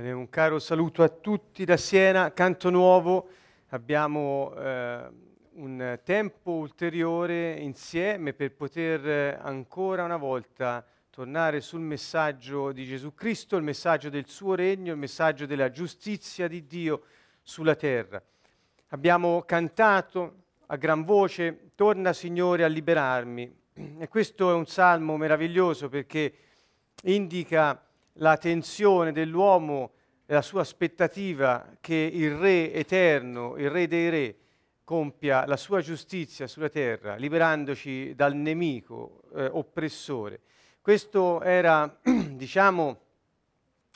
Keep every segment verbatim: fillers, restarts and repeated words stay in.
E un caro saluto a tutti da Siena, Canto Nuovo. Abbiamo eh, un tempo ulteriore insieme per poter ancora una volta tornare sul messaggio di Gesù Cristo, il messaggio del suo regno, il messaggio della giustizia di Dio sulla terra. Abbiamo cantato a gran voce, torna Signore a liberarmi. E questo è un salmo meraviglioso perché indica la tensione dell'uomo, la sua aspettativa che il Re eterno, il Re dei Re, compia la sua giustizia sulla terra, liberandoci dal nemico eh, oppressore. Questo era, diciamo,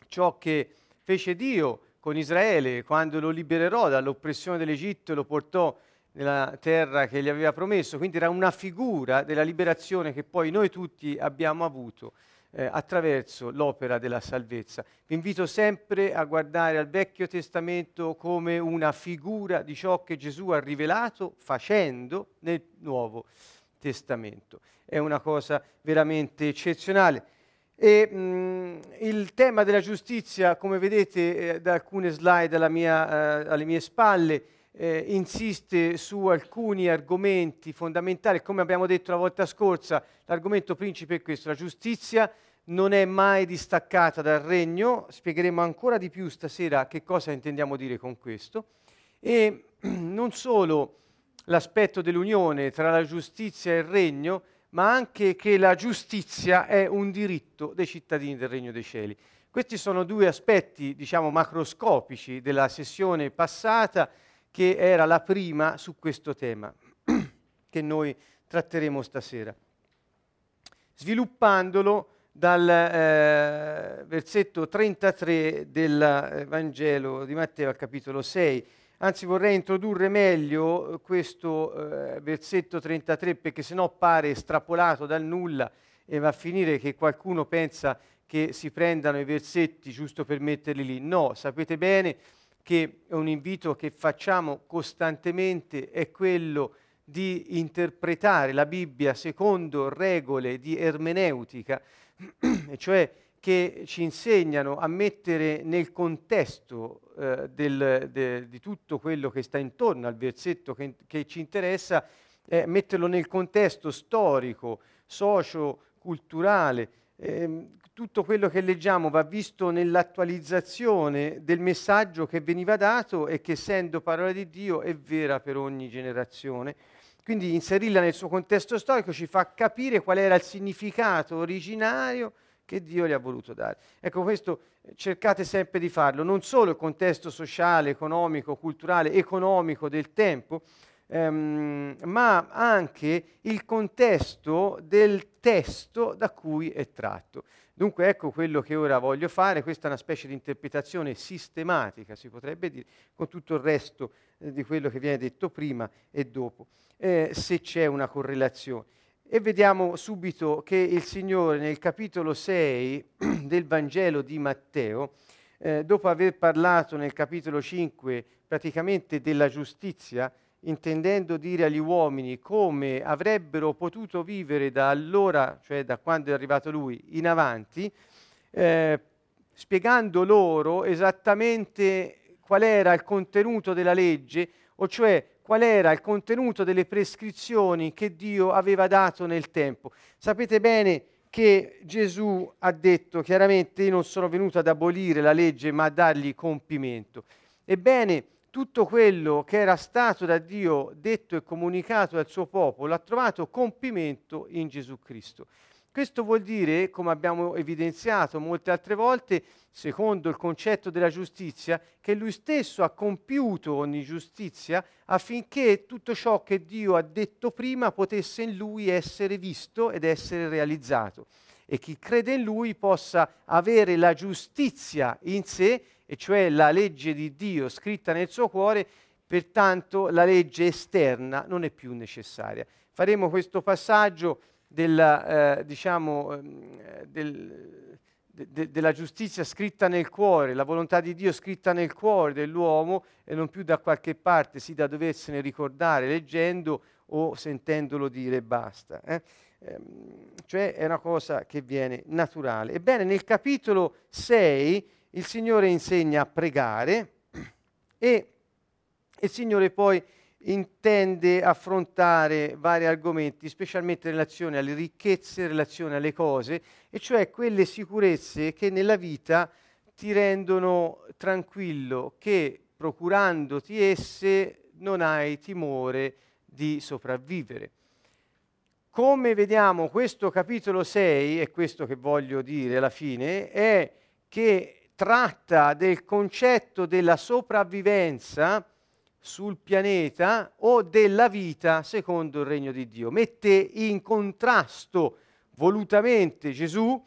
ciò che fece Dio con Israele quando lo liberò dall'oppressione dell'Egitto e lo portò nella terra che gli aveva promesso. Quindi era una figura della liberazione che poi noi tutti abbiamo avuto eh, attraverso l'opera della salvezza. Vi invito sempre a guardare al Vecchio Testamento come una figura di ciò che Gesù ha rivelato facendo nel Nuovo Testamento. È una cosa veramente eccezionale. E mh, il tema della giustizia, come vedete eh, da alcune slide alla mia, eh, alle mie spalle, Eh, insiste su alcuni argomenti fondamentali. Come abbiamo detto la volta scorsa, l'argomento principe è questo: la giustizia non è mai distaccata dal regno. Spiegheremo ancora di più stasera che cosa intendiamo dire con questo, e non solo l'aspetto dell'unione tra la giustizia e il regno, ma anche che la giustizia è un diritto dei cittadini del Regno dei Cieli. Questi sono due aspetti, diciamo, macroscopici della sessione passata, che era la prima su questo tema che noi tratteremo stasera, sviluppandolo dal eh, versetto trentatré del Vangelo di Matteo al capitolo sei. Anzi, vorrei introdurre meglio questo eh, versetto trentatré, perché sennò pare strapolato dal nulla e va a finire che qualcuno pensa che si prendano i versetti giusto per metterli lì. No, sapete bene che è un invito che facciamo costantemente, è quello di interpretare la Bibbia secondo regole di ermeneutica, e cioè che ci insegnano a mettere nel contesto eh, del, de, di tutto quello che sta intorno al versetto che, che ci interessa, eh, metterlo nel contesto storico, socio-culturale. Eh, tutto quello che leggiamo va visto nell'attualizzazione del messaggio che veniva dato e che, essendo parola di Dio, è vera per ogni generazione. Quindi inserirla nel suo contesto storico ci fa capire qual era il significato originario che Dio gli ha voluto dare. Ecco, questo cercate sempre di farlo, non solo il contesto sociale, economico, culturale, economico del tempo, Um, ma anche il contesto del testo da cui è tratto. Dunque ecco quello che ora voglio fare. Questa è una specie di interpretazione sistematica, si potrebbe dire, con tutto il resto eh, di quello che viene detto prima e dopo, eh, se c'è una correlazione. E vediamo subito che il Signore nel capitolo sei del Vangelo di Matteo, eh, dopo aver parlato nel capitolo cinque praticamente della giustizia, intendendo dire agli uomini come avrebbero potuto vivere da allora, cioè da quando è arrivato lui, in avanti, eh, spiegando loro esattamente qual era il contenuto della legge, o cioè qual era il contenuto delle prescrizioni che Dio aveva dato nel tempo. Sapete bene che Gesù ha detto chiaramente: io non sono venuto ad abolire la legge, ma a dargli compimento. Ebbene, tutto quello che era stato da Dio detto e comunicato al suo popolo ha trovato compimento in Gesù Cristo. Questo vuol dire, come abbiamo evidenziato molte altre volte, secondo il concetto della giustizia, che Lui stesso ha compiuto ogni giustizia affinché tutto ciò che Dio ha detto prima potesse in Lui essere visto ed essere realizzato. E chi crede in Lui possa avere la giustizia in sé, e cioè la legge di Dio scritta nel suo cuore. Pertanto la legge esterna non è più necessaria. Faremo questo passaggio della, eh, diciamo, del, de, de, della giustizia scritta nel cuore, la volontà di Dio scritta nel cuore dell'uomo, e non più da qualche parte, sì, da doversene ricordare leggendo o sentendolo dire basta. Eh? Ehm, cioè è una cosa che viene naturale. Ebbene, nel capitolo sei il Signore insegna a pregare e il Signore poi intende affrontare vari argomenti, specialmente in relazione alle ricchezze, in relazione alle cose, e cioè quelle sicurezze che nella vita ti rendono tranquillo, che procurandoti esse non hai timore di sopravvivere. Come vediamo, questo capitolo sei, e questo che voglio dire alla fine, è che tratta del concetto della sopravvivenza sul pianeta o della vita secondo il regno di Dio. Mette in contrasto volutamente Gesù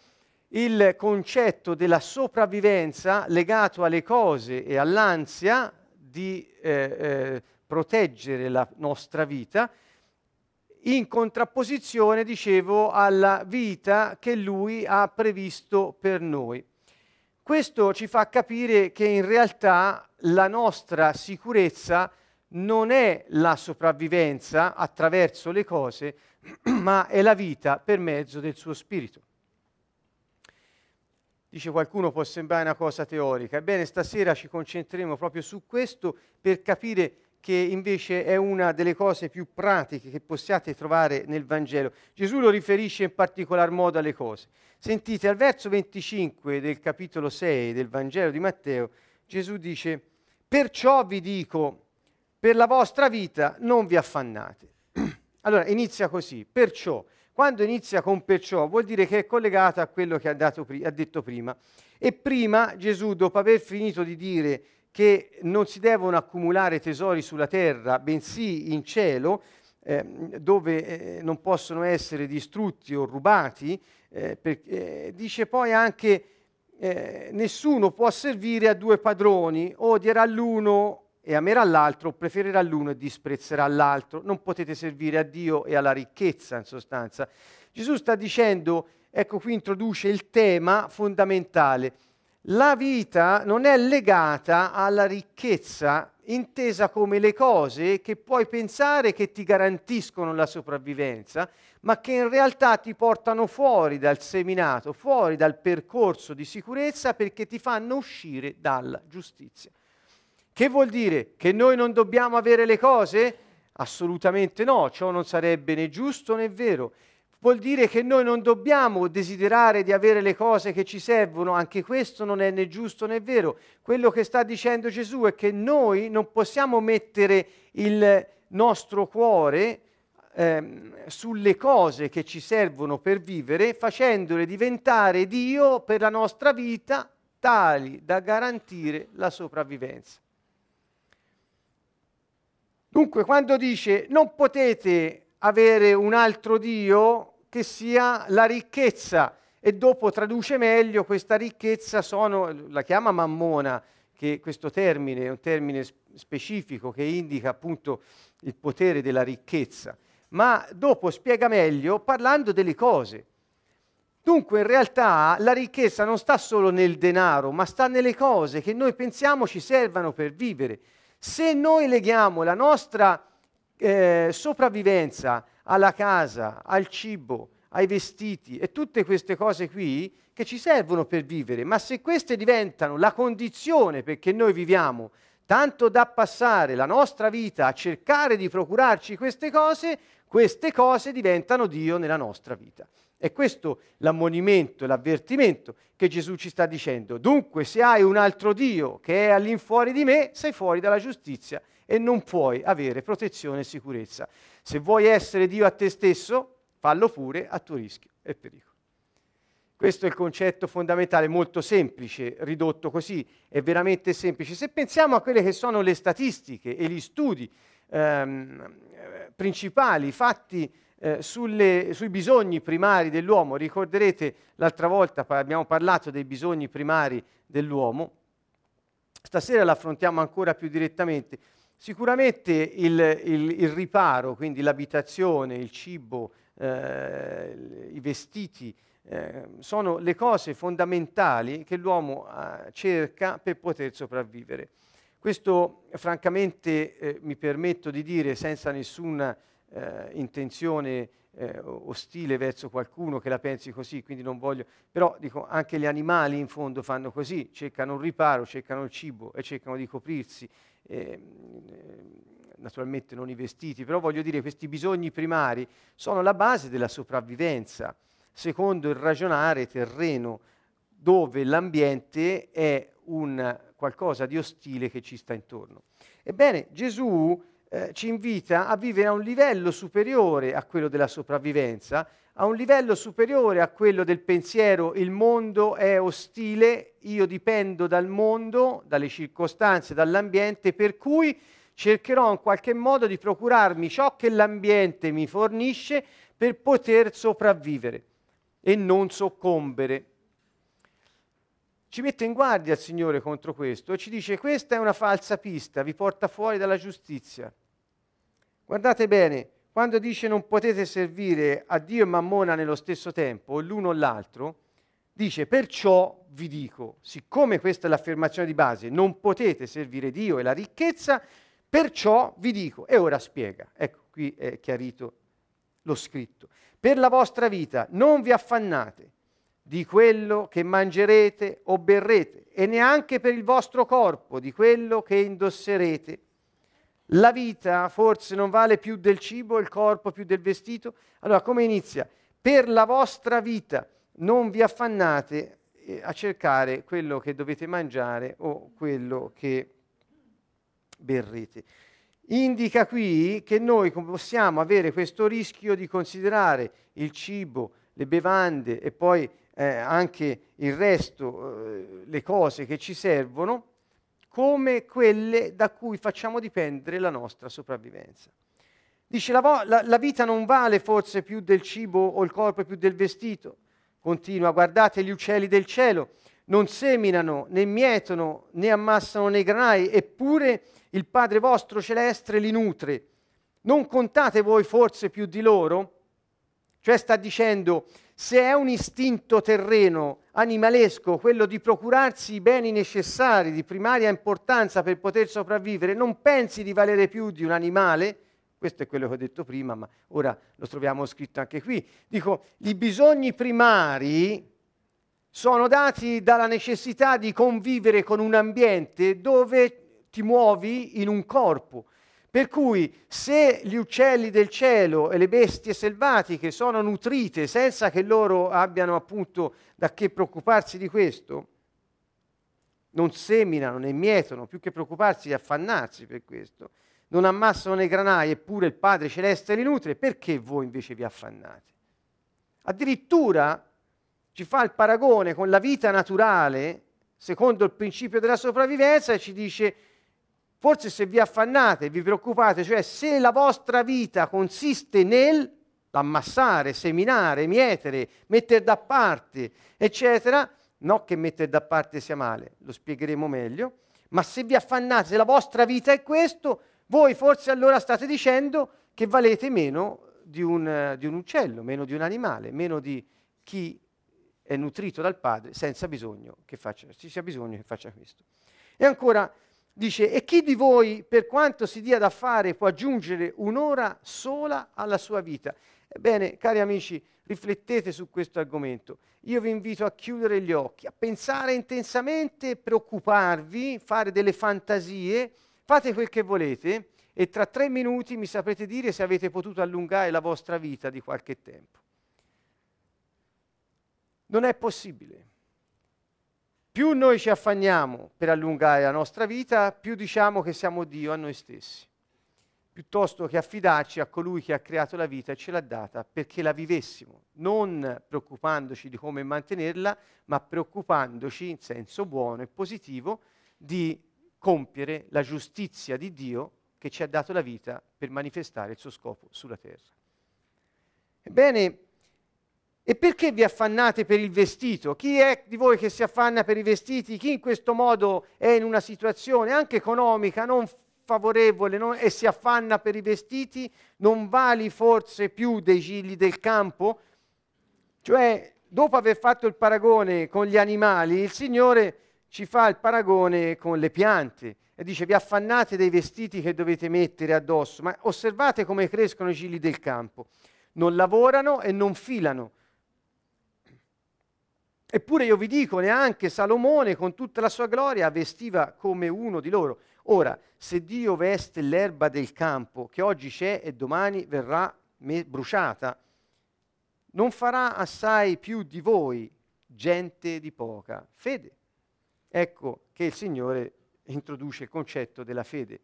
il concetto della sopravvivenza legato alle cose e all'ansia di eh, eh, proteggere la nostra vita, in contrapposizione, dicevo, alla vita che Lui ha previsto per noi. Questo ci fa capire che in realtà la nostra sicurezza non è la sopravvivenza attraverso le cose, ma è la vita per mezzo del suo spirito. Dice qualcuno, può sembrare una cosa teorica. Ebbene, stasera ci concentreremo proprio su questo per capire che invece è una delle cose più pratiche che possiate trovare nel Vangelo. Gesù lo riferisce in particolar modo alle cose. Sentite, al verso venticinque del capitolo sei del Vangelo di Matteo, Gesù dice: «Perciò vi dico, per la vostra vita non vi affannate». Allora, inizia così, perciò. Quando inizia con «perciò» vuol dire che è collegato a quello che ha, dato, ha detto prima. E prima Gesù, dopo aver finito di dire che non si devono accumulare tesori sulla terra, bensì in cielo, eh, dove eh, non possono essere distrutti o rubati, eh, per, eh, dice poi anche eh, nessuno può servire a due padroni, odierà l'uno e amerà l'altro, preferirà l'uno e disprezzerà l'altro, non potete servire a Dio e alla ricchezza, in sostanza. Gesù sta dicendo, ecco qui introduce il tema fondamentale, la vita non è legata alla ricchezza, intesa come le cose che puoi pensare che ti garantiscono la sopravvivenza, ma che in realtà ti portano fuori dal seminato, fuori dal percorso di sicurezza, perché ti fanno uscire dalla giustizia. Che vuol dire? Che noi non dobbiamo avere le cose? Assolutamente no, ciò non sarebbe né giusto né vero. Vuol dire che noi non dobbiamo desiderare di avere le cose che ci servono, anche questo non è né giusto né vero. Quello che sta dicendo Gesù è che noi non possiamo mettere il nostro cuore ehm, sulle cose che ci servono per vivere, facendole diventare Dio per la nostra vita, tali da garantire la sopravvivenza. Dunque, quando dice non potete avere un altro Dio che sia la ricchezza, e dopo traduce meglio questa ricchezza, sono, la chiama mammona, che questo termine è un termine specifico che indica appunto il potere della ricchezza, ma dopo spiega meglio parlando delle cose. Dunque in realtà la ricchezza non sta solo nel denaro, ma sta nelle cose che noi pensiamo ci servano per vivere. Se noi leghiamo la nostra Eh, sopravvivenza alla casa, al cibo, ai vestiti e tutte queste cose qui che ci servono per vivere, ma se queste diventano la condizione perché noi viviamo, tanto da passare la nostra vita a cercare di procurarci queste cose, queste cose diventano Dio nella nostra vita. E questo l'ammonimento, l'avvertimento che Gesù ci sta dicendo. Dunque, se hai un altro Dio che è all'infuori di me, sei fuori dalla giustizia e non puoi avere protezione e sicurezza. Se vuoi essere Dio a te stesso, fallo pure a tuo rischio e pericolo. Questo è il concetto fondamentale, molto semplice, ridotto così, è veramente semplice. Se pensiamo a quelle che sono le statistiche e gli studi ehm, principali fatti eh, sulle, sui bisogni primari dell'uomo, ricorderete l'altra volta abbiamo parlato dei bisogni primari dell'uomo, stasera l'affrontiamo ancora più direttamente. Sicuramente il, il, il riparo, quindi l'abitazione, il cibo, eh, i vestiti, eh, sono le cose fondamentali che l'uomo eh, cerca per poter sopravvivere. Questo francamente eh, mi permetto di dire senza nessuna eh, intenzione eh, ostile verso qualcuno che la pensi così, quindi non voglio... Però dico, anche gli animali in fondo fanno così, cercano un riparo, cercano il cibo e cercano di coprirsi, eh, naturalmente non i vestiti, però voglio dire, questi bisogni primari sono la base della sopravvivenza, secondo il ragionare terreno, dove l'ambiente è un qualcosa di ostile che ci sta intorno. Ebbene, Gesù eh, ci invita a vivere a un livello superiore a quello della sopravvivenza, a un livello superiore a quello del pensiero: il mondo è ostile, io dipendo dal mondo, dalle circostanze, dall'ambiente, per cui cercherò in qualche modo di procurarmi ciò che l'ambiente mi fornisce per poter sopravvivere e non soccombere. Ci mette in guardia il Signore contro questo e ci dice: questa è una falsa pista, vi porta fuori dalla giustizia. Guardate bene, quando dice non potete servire a Dio e Mammona nello stesso tempo, l'uno o l'altro, dice: perciò vi dico, siccome questa è l'affermazione di base, non potete servire Dio e la ricchezza, perciò vi dico. E ora spiega, ecco qui è chiarito lo scritto: per la vostra vita non vi affannate di quello che mangerete o berrete, e neanche per il vostro corpo di quello che indosserete. La vita forse non vale più del cibo, il corpo più del vestito? Allora, come inizia? Per la vostra vita non vi affannate a cercare quello che dovete mangiare o quello che berrete. Indica qui che noi possiamo avere questo rischio di considerare il cibo, le bevande e poi Eh, anche il resto, eh, le cose che ci servono, come quelle da cui facciamo dipendere la nostra sopravvivenza. Dice, la, vo- la, la vita non vale forse più del cibo o il corpo più del vestito? Continua, guardate gli uccelli del cielo, non seminano, né mietono, né ammassano nei granai, eppure il Padre vostro celeste li nutre. Non contate voi forse più di loro? Cioè sta dicendo, se è un istinto terreno, animalesco, quello di procurarsi i beni necessari di primaria importanza per poter sopravvivere, non pensi di valere più di un animale? Questo è quello che ho detto prima, ma ora lo troviamo scritto anche qui. Dico, i bisogni primari sono dati dalla necessità di convivere con un ambiente dove ti muovi in un corpo. Per cui se gli uccelli del cielo e le bestie selvatiche sono nutrite senza che loro abbiano appunto da che preoccuparsi di questo, non seminano né mietono, più che preoccuparsi di affannarsi per questo, non ammassano nei granai, eppure il Padre Celeste li nutre, perché voi invece vi affannate? Addirittura ci fa il paragone con la vita naturale, secondo il principio della sopravvivenza, e ci dice: forse se vi affannate, vi preoccupate, cioè se la vostra vita consiste nell'ammassare, seminare, mietere, mettere da parte, eccetera, no che mettere da parte sia male, lo spiegheremo meglio, ma se vi affannate, se la vostra vita è questo, voi forse allora state dicendo che valete meno di un, di un uccello, meno di un animale, meno di chi è nutrito dal Padre senza bisogno che faccia, ci sia bisogno che faccia questo. E ancora... Dice, e chi di voi, per quanto si dia da fare, può aggiungere un'ora sola alla sua vita? Ebbene, cari amici, riflettete su questo argomento. Io vi invito a chiudere gli occhi, a pensare intensamente, preoccuparvi, fare delle fantasie, fate quel che volete e tra tre minuti mi saprete dire se avete potuto allungare la vostra vita di qualche tempo. Non è possibile. Più noi ci affanniamo per allungare la nostra vita, più diciamo che siamo Dio a noi stessi, piuttosto che affidarci a colui che ha creato la vita e ce l'ha data perché la vivessimo, non preoccupandoci di come mantenerla, ma preoccupandoci in senso buono e positivo di compiere la giustizia di Dio che ci ha dato la vita per manifestare il suo scopo sulla terra. Ebbene, e perché vi affannate per il vestito? Chi è di voi che si affanna per i vestiti? Chi in questo modo è in una situazione anche economica non favorevole non, e si affanna per i vestiti? Non vali forse più dei gigli del campo? Cioè, dopo aver fatto il paragone con gli animali, il Signore ci fa il paragone con le piante e dice: vi affannate dei vestiti che dovete mettere addosso, ma osservate come crescono i gigli del campo, non lavorano e non filano. Eppure io vi dico, neanche Salomone con tutta la sua gloria vestiva come uno di loro. Ora, se Dio veste l'erba del campo, che oggi c'è e domani verrà bruciata, non farà assai più di voi, gente di poca fede. Ecco che il Signore introduce il concetto della fede.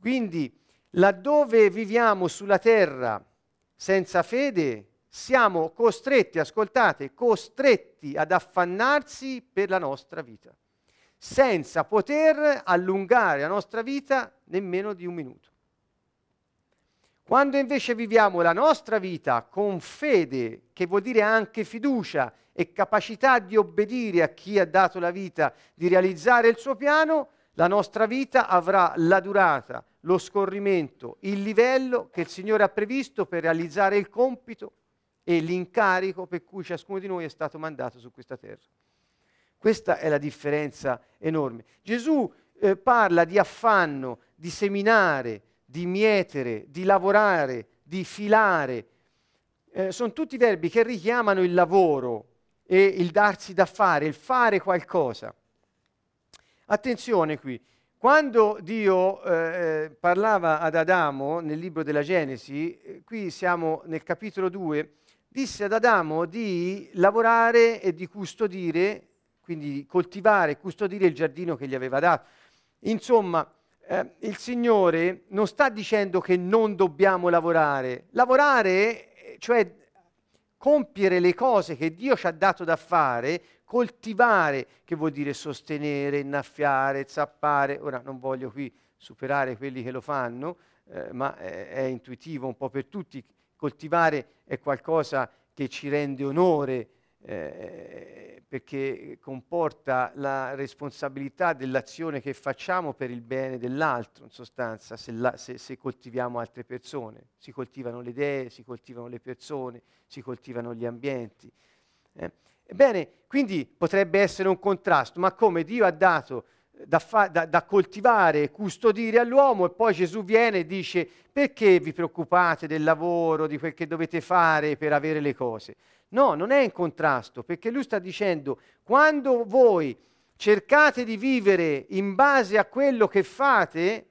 Quindi, laddove viviamo sulla terra senza fede, siamo costretti, ascoltate, costretti ad affannarsi per la nostra vita, senza poter allungare la nostra vita nemmeno di un minuto. Quando invece viviamo la nostra vita con fede, che vuol dire anche fiducia e capacità di obbedire a chi ha dato la vita, di realizzare il suo piano, la nostra vita avrà la durata, lo scorrimento, il livello che il Signore ha previsto per realizzare il compito e l'incarico per cui ciascuno di noi è stato mandato su questa terra. Questa è la differenza enorme. Gesù eh, parla di affanno, di seminare, di mietere, di lavorare, di filare. Eh, sono tutti verbi che richiamano il lavoro e il darsi da fare, il fare qualcosa. Attenzione qui. Quando Dio eh, parlava ad Adamo nel libro della Genesi, eh, qui siamo nel capitolo due, disse ad Adamo di lavorare e di custodire, quindi coltivare e custodire il giardino che gli aveva dato. Insomma, eh, il Signore non sta dicendo che non dobbiamo lavorare. Lavorare, cioè compiere le cose che Dio ci ha dato da fare, coltivare, che vuol dire sostenere, innaffiare, zappare. Ora non voglio qui superare quelli che lo fanno, eh, ma è, è intuitivo un po' per tutti. Coltivare è qualcosa che ci rende onore, Eh, perché comporta la responsabilità dell'azione che facciamo per il bene dell'altro, in sostanza, se, la, se, se coltiviamo altre persone. Si coltivano le idee, si coltivano le persone, si coltivano gli ambienti. Eh. Ebbene, quindi potrebbe essere un contrasto, ma come Dio ha dato da, fa, da, da coltivare e custodire all'uomo, e poi Gesù viene e dice: perché vi preoccupate del lavoro, di quel che dovete fare per avere le cose? No, non è in contrasto, perché lui sta dicendo: quando voi cercate di vivere in base a quello che fate,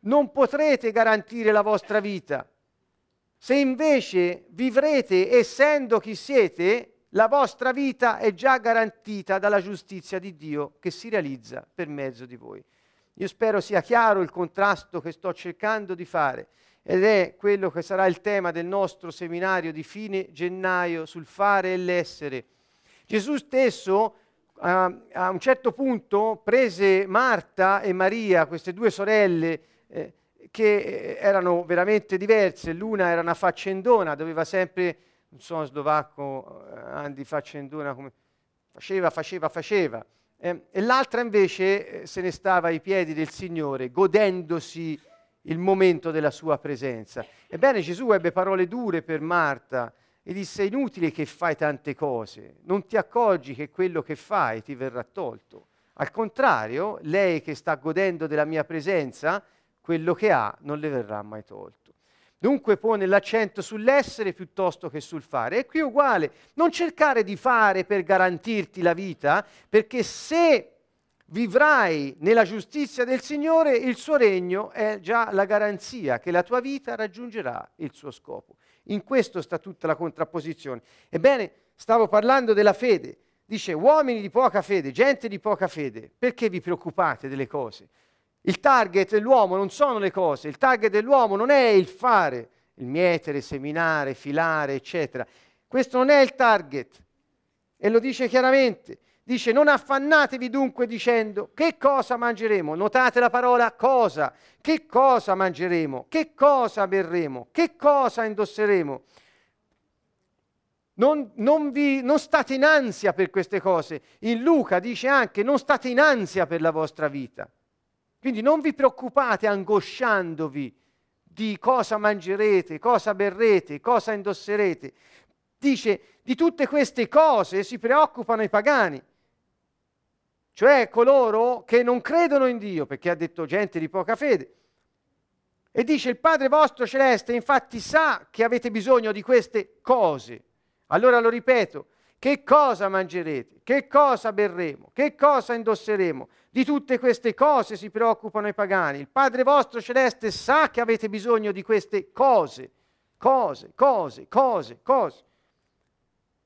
non potrete garantire la vostra vita. Se invece vivrete essendo chi siete, la vostra vita è già garantita dalla giustizia di Dio che si realizza per mezzo di voi. Io spero sia chiaro il contrasto che sto cercando di fare. Ed è quello che sarà il tema del nostro seminario di fine gennaio sul fare e l'essere. Gesù stesso eh, a un certo punto prese Marta e Maria, queste due sorelle eh, che erano veramente diverse. L'una era una faccendona, doveva sempre, non so, slovacco, Andi, faccendona, come faceva, faceva, faceva. Eh, e l'altra invece eh, se ne stava ai piedi del Signore, godendosi il momento della sua presenza. Ebbene, Gesù ebbe parole dure per Marta e disse: inutile che fai tante cose, non ti accorgi che quello che fai ti verrà tolto. Al contrario, lei che sta godendo della mia presenza, quello che ha non le verrà mai tolto. Dunque pone l'accento sull'essere piuttosto che sul fare. E qui è uguale, non cercare di fare per garantirti la vita, perché se vivrai nella giustizia del Signore, il suo regno è già la garanzia che la tua vita raggiungerà il suo scopo. In questo sta tutta la contrapposizione. Ebbene, stavo parlando della fede. Dice: uomini di poca fede, gente di poca fede, perché vi preoccupate delle cose? Il target dell'uomo non sono le cose, il target dell'uomo non è il fare, il mietere, seminare, filare, eccetera. Questo non è il target, e lo dice chiaramente. Dice: non affannatevi dunque dicendo: che cosa mangeremo? Notate la parola cosa. Che cosa mangeremo? Che cosa berremo? Che cosa indosseremo? Non, non, vi, non state in ansia per queste cose. In Luca dice anche: non state in ansia per la vostra vita. Quindi non vi preoccupate angosciandovi di cosa mangerete, cosa berrete, cosa indosserete. Dice: di tutte queste cose si preoccupano i pagani. cioè coloro che non credono in Dio, perché ha detto gente di poca fede. E dice: il Padre vostro celeste infatti sa che avete bisogno di queste cose. Allora lo ripeto: che cosa mangerete? Che cosa berremo? Che cosa indosseremo? Di tutte queste cose si preoccupano i pagani. Il Padre vostro celeste sa che avete bisogno di queste cose. Cose, cose, cose, cose.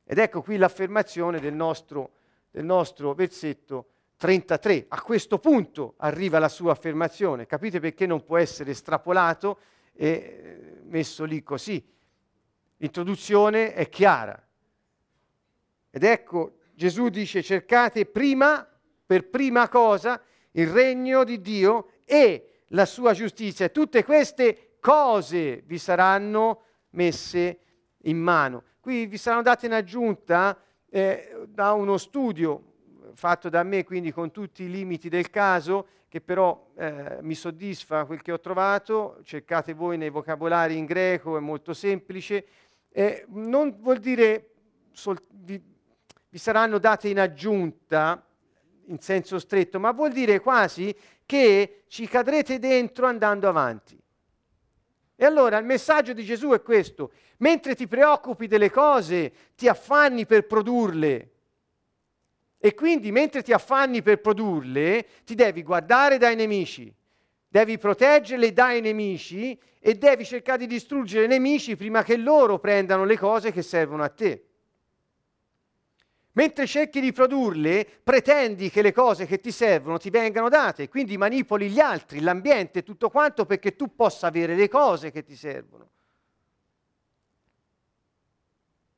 Ed ecco qui l'affermazione del nostro, del nostro versetto trentatré. A questo punto arriva la sua affermazione. Capite perché non può essere estrapolato e messo lì così. L'introduzione è chiara. Ed ecco, Gesù dice: cercate prima, per prima cosa, il regno di Dio e la sua giustizia. Tutte queste cose vi saranno messe in mano. Qui vi saranno date in aggiunta eh, da uno studio fatto da me, quindi con tutti i limiti del caso, che però eh, mi soddisfa quel che ho trovato. Cercate voi nei vocabolari in greco, è molto semplice. Eh, non vuol dire sol- vi, vi saranno date in aggiunta in senso stretto, ma vuol dire quasi che ci cadrete dentro andando avanti. E allora il messaggio di Gesù è questo: mentre ti preoccupi delle cose, ti affanni per produrle. E quindi mentre ti affanni per produrle, ti devi guardare dai nemici, devi proteggerle dai nemici e devi cercare di distruggere i nemici prima che loro prendano le cose che servono a te. Mentre cerchi di produrle, pretendi che le cose che ti servono ti vengano date, quindi manipoli gli altri, l'ambiente, tutto quanto, perché tu possa avere le cose che ti servono.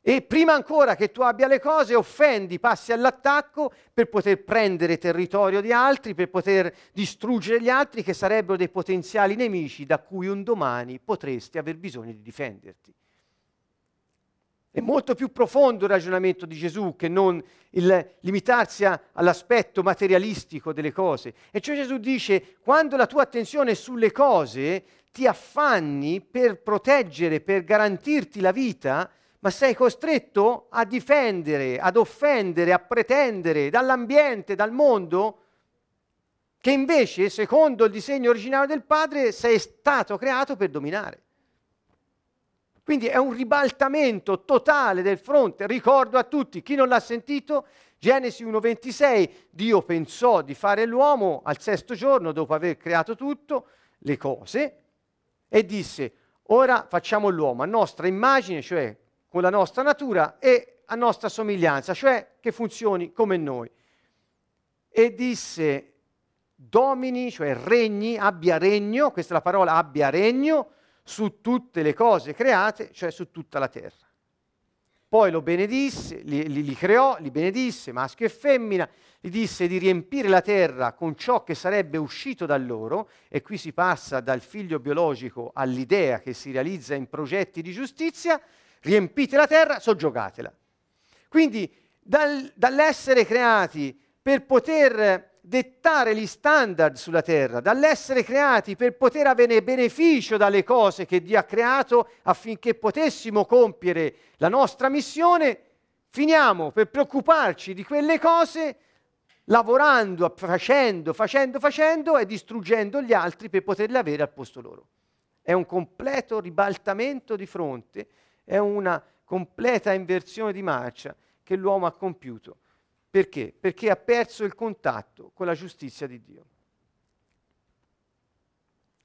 E prima ancora che tu abbia le cose, offendi, passi all'attacco per poter prendere territorio di altri, per poter distruggere gli altri che sarebbero dei potenziali nemici da cui un domani potresti aver bisogno di difenderti. È molto più profondo il ragionamento di Gesù che non il limitarsi a, all'aspetto materialistico delle cose. E cioè Gesù dice: quando la tua attenzione è sulle cose, ti affanni per proteggere, per garantirti la vita, ma sei costretto a difendere, ad offendere, a pretendere dall'ambiente, dal mondo, che invece, secondo il disegno originario del Padre, sei stato creato per dominare. Quindi è un ribaltamento totale del fronte. Ricordo a tutti, chi non l'ha sentito, Genesi uno ventisei, Dio pensò di fare l'uomo al sesto giorno, dopo aver creato tutto, le cose, e disse: ora facciamo l'uomo a nostra immagine, cioè con la nostra natura, e a nostra somiglianza, cioè che funzioni come noi. E disse: domini, cioè regni, abbia regno, questa è la parola, abbia regno, su tutte le cose create, cioè su tutta la terra. Poi lo benedisse, li, li, li creò, li benedisse, maschio e femmina, gli disse di riempire la terra con ciò che sarebbe uscito da loro, e qui si passa dal figlio biologico all'idea che si realizza in progetti di giustizia: riempite la terra, soggiogatela. Quindi dal, dall'essere creati per poter dettare gli standard sulla terra, dall'essere creati per poter avere beneficio dalle cose che Dio ha creato affinché potessimo compiere la nostra missione, finiamo per preoccuparci di quelle cose lavorando, facendo, facendo, facendo e distruggendo gli altri per poterle avere al posto loro. È un completo ribaltamento di fronte, è una completa inversione di marcia che l'uomo ha compiuto. Perché? Perché ha perso il contatto con la giustizia di Dio.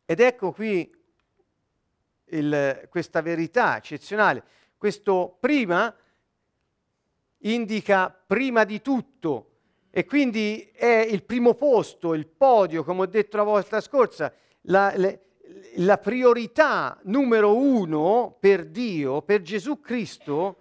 Ed ecco qui il, questa verità eccezionale. Questo prima indica prima di tutto, e quindi è il primo posto, il podio, come ho detto la volta scorsa, la, le, la priorità numero uno per Dio, per Gesù Cristo,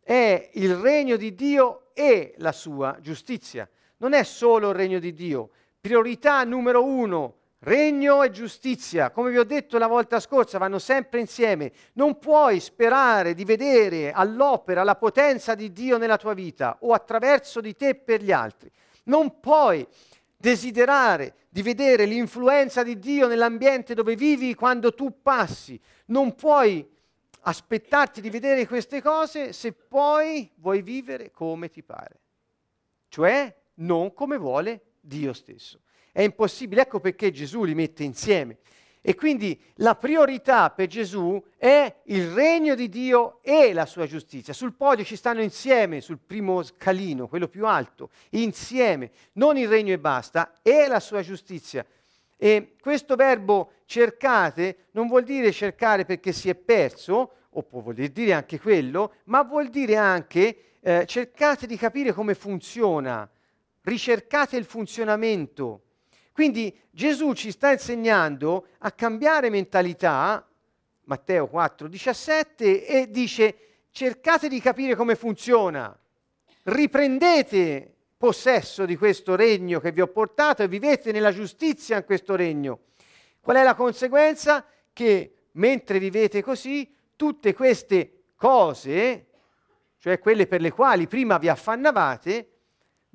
è il regno di Dio e la sua giustizia. Non è solo il regno di Dio. Priorità numero uno, regno e giustizia. Come vi ho detto la volta scorsa, vanno sempre insieme. Non puoi sperare di vedere all'opera la potenza di Dio nella tua vita o attraverso di te per gli altri. Non puoi desiderare di vedere l'influenza di Dio nell'ambiente dove vivi quando tu passi. Non puoi aspettarti di vedere queste cose se poi vuoi vivere come ti pare, cioè non come vuole Dio stesso. È impossibile, ecco perché Gesù li mette insieme. E quindi la priorità per Gesù è il regno di Dio e la sua giustizia. Sul podio ci stanno insieme, sul primo scalino, quello più alto, insieme, non il regno e basta, e la sua giustizia. E questo verbo cercate non vuol dire cercare perché si è perso, o può voler dire anche quello, ma vuol dire anche eh, cercate di capire come funziona, ricercate il funzionamento. Quindi Gesù ci sta insegnando a cambiare mentalità, Matteo quattro diciassette, e dice cercate di capire come funziona, riprendete possesso di questo regno che vi ho portato e vivete nella giustizia in questo regno. Qual è la conseguenza? Che mentre vivete così, tutte queste cose, cioè quelle per le quali prima vi affannavate,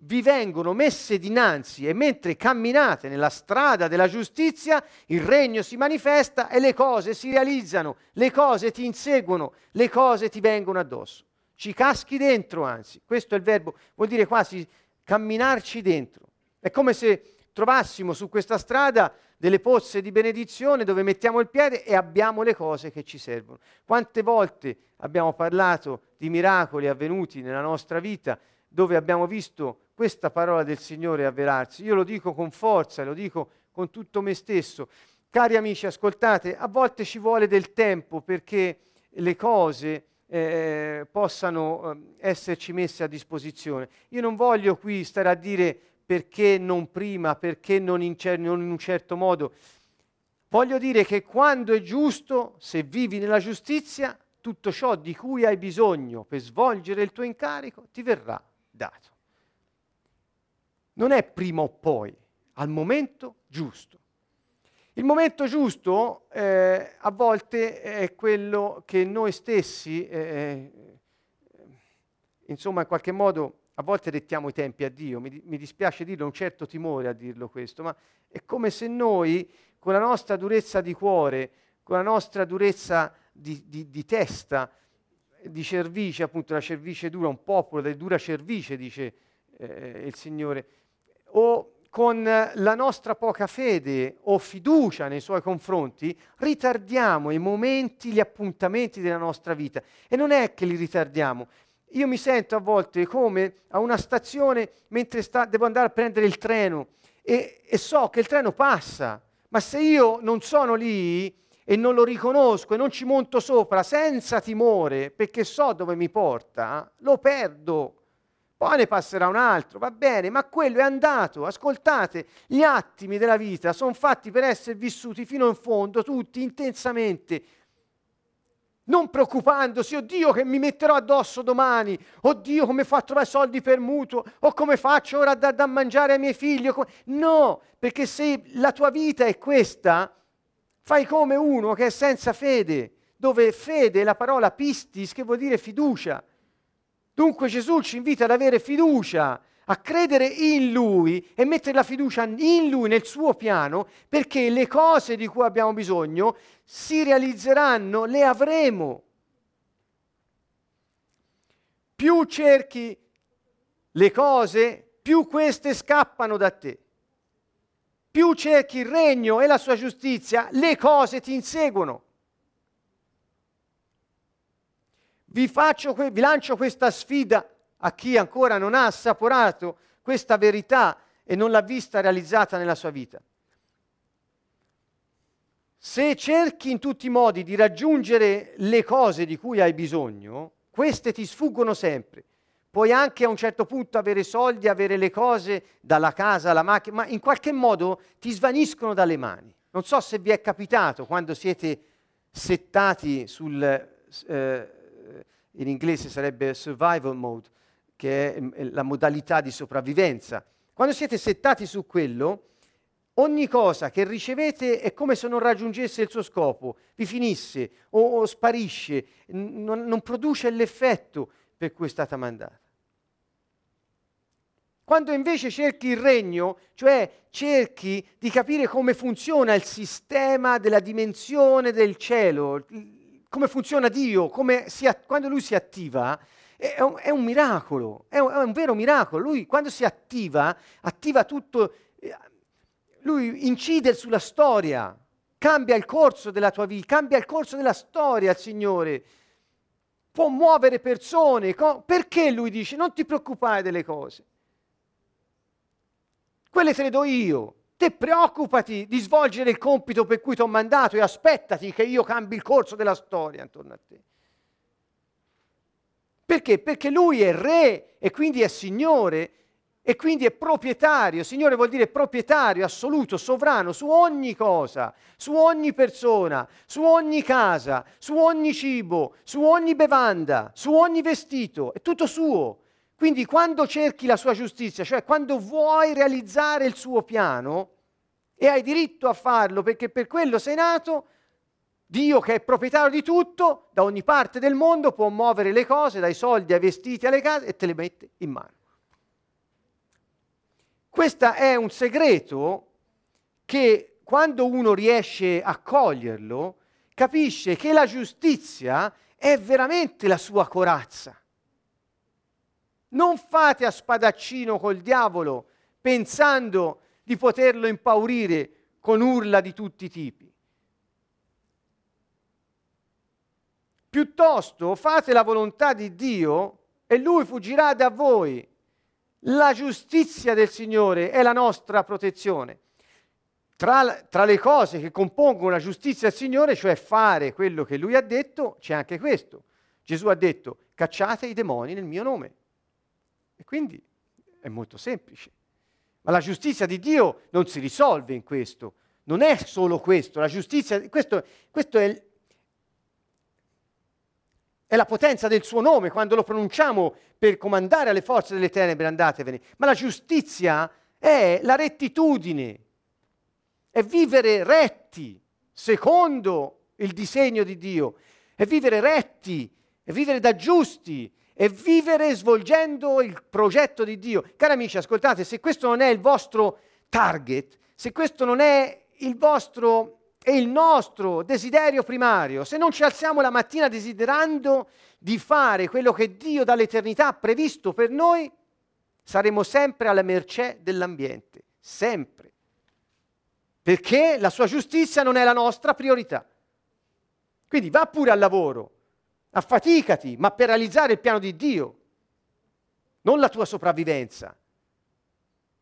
vi vengono messe dinanzi, e mentre camminate nella strada della giustizia il regno si manifesta e le cose si realizzano, le cose ti inseguono, le cose ti vengono addosso, ci caschi dentro. Anzi, questo è il verbo, vuol dire quasi camminarci dentro. È come se trovassimo su questa strada delle pozze di benedizione dove mettiamo il piede e abbiamo le cose che ci servono. Quante volte abbiamo parlato di miracoli avvenuti nella nostra vita dove abbiamo visto questa parola del Signore avverarsi. Io lo dico con forza, lo dico con tutto me stesso. Cari amici, ascoltate, a volte ci vuole del tempo perché le cose eh, possano eh, esserci messe a disposizione. Io non voglio qui stare a dire perché non prima, perché non in, cer- non in un certo modo. Voglio dire che quando è giusto, se vivi nella giustizia, tutto ciò di cui hai bisogno per svolgere il tuo incarico ti verrà dato. Non è prima o poi, al momento giusto. Il momento giusto eh, a volte è quello che noi stessi, eh, insomma in qualche modo, a volte dettiamo i tempi a Dio. Mi, mi dispiace dirlo, ho un certo timore a dirlo questo, ma è come se noi, con la nostra durezza di cuore, con la nostra durezza di, di, di testa, di cervice, appunto la cervice dura, un popolo di dura cervice, dice Eh, il Signore, o con la nostra poca fede o fiducia nei suoi confronti, ritardiamo i momenti, gli appuntamenti della nostra vita. E non è che li ritardiamo. Io mi sento a volte come a una stazione mentre sta, devo andare a prendere il treno e, e so che il treno passa, ma se io non sono lì e non lo riconosco e non ci monto sopra senza timore perché so dove mi porta, lo perdo. Poi ne passerà un altro, va bene, ma quello è andato. Ascoltate, gli attimi della vita sono fatti per essere vissuti fino in fondo, tutti intensamente, non preoccupandosi, oddio che mi metterò addosso domani, oddio come fa a trovare soldi per mutuo, o come faccio ora da, da mangiare ai miei figli. Come... No, perché se la tua vita è questa, fai come uno che è senza fede, dove fede è la parola pistis, che vuol dire fiducia. Dunque Gesù ci invita ad avere fiducia, a credere in Lui e mettere la fiducia in Lui, nel suo piano, perché le cose di cui abbiamo bisogno si realizzeranno, le avremo. Più cerchi le cose, più queste scappano da te. Più cerchi il regno e la sua giustizia, le cose ti inseguono. Vi, faccio que- vi lancio questa sfida a chi ancora non ha assaporato questa verità e non l'ha vista realizzata nella sua vita. Se cerchi in tutti i modi di raggiungere le cose di cui hai bisogno, queste ti sfuggono sempre. Puoi anche a un certo punto avere soldi, avere le cose, dalla casa alla macchina, ma in qualche modo ti svaniscono dalle mani. Non so se vi è capitato quando siete settati sul... Eh, in inglese sarebbe survival mode, che è la modalità di sopravvivenza. Quando siete settati su quello, ogni cosa che ricevete è come se non raggiungesse il suo scopo, vi finisse o, o sparisce, n- non produce l'effetto per cui è stata mandata. Quando invece cerchi il regno, cioè cerchi di capire come funziona il sistema della dimensione del cielo, come funziona Dio, come si, quando Lui si attiva, è un, è un miracolo, è un, è un vero miracolo. Lui quando si attiva, attiva tutto, lui incide sulla storia, cambia il corso della tua vita, cambia il corso della storia il Signore. Può muovere persone, co- perché lui dice non ti preoccupare delle cose. Quelle te le do io. Te preoccupati di svolgere il compito per cui ti ho mandato e aspettati che io cambi il corso della storia intorno a te. Perché? Perché lui è re e quindi è Signore e quindi è proprietario. Signore vuol dire proprietario, assoluto, sovrano su ogni cosa, su ogni persona, su ogni casa, su ogni cibo, su ogni bevanda, su ogni vestito. È tutto suo. Quindi quando cerchi la sua giustizia, cioè quando vuoi realizzare il suo piano, e hai diritto a farlo perché per quello sei nato, Dio che è proprietario di tutto, da ogni parte del mondo può muovere le cose, dai soldi ai vestiti alle case, e te le mette in mano. Questo è un segreto che quando uno riesce a coglierlo, capisce che la giustizia è veramente la sua corazza. Non fate a spadaccino col diavolo pensando di poterlo impaurire con urla di tutti i tipi. Piuttosto fate la volontà di Dio e Lui fuggirà da voi. La giustizia del Signore è la nostra protezione. Tra, tra le cose che compongono la giustizia del Signore, cioè fare quello che Lui ha detto, c'è anche questo. Gesù ha detto: cacciate i demoni nel mio nome. E quindi è molto semplice. Ma la giustizia di Dio non si risolve in questo. Non è solo questo. La giustizia, questo, questo è, il, è la potenza del suo nome quando lo pronunciamo per comandare alle forze delle tenebre, andatevene. Ma la giustizia è la rettitudine, è vivere retti secondo il disegno di Dio, è vivere retti, è vivere da giusti, e vivere svolgendo il progetto di Dio. Cari amici, ascoltate, se questo non è il vostro target, se questo non è il vostro e il nostro desiderio primario, se non ci alziamo la mattina desiderando di fare quello che Dio dall'eternità ha previsto per noi, saremo sempre alla mercé dell'ambiente, sempre. Perché la sua giustizia non è la nostra priorità. Quindi va pure al lavoro, affaticati, ma per realizzare il piano di Dio, non la tua sopravvivenza.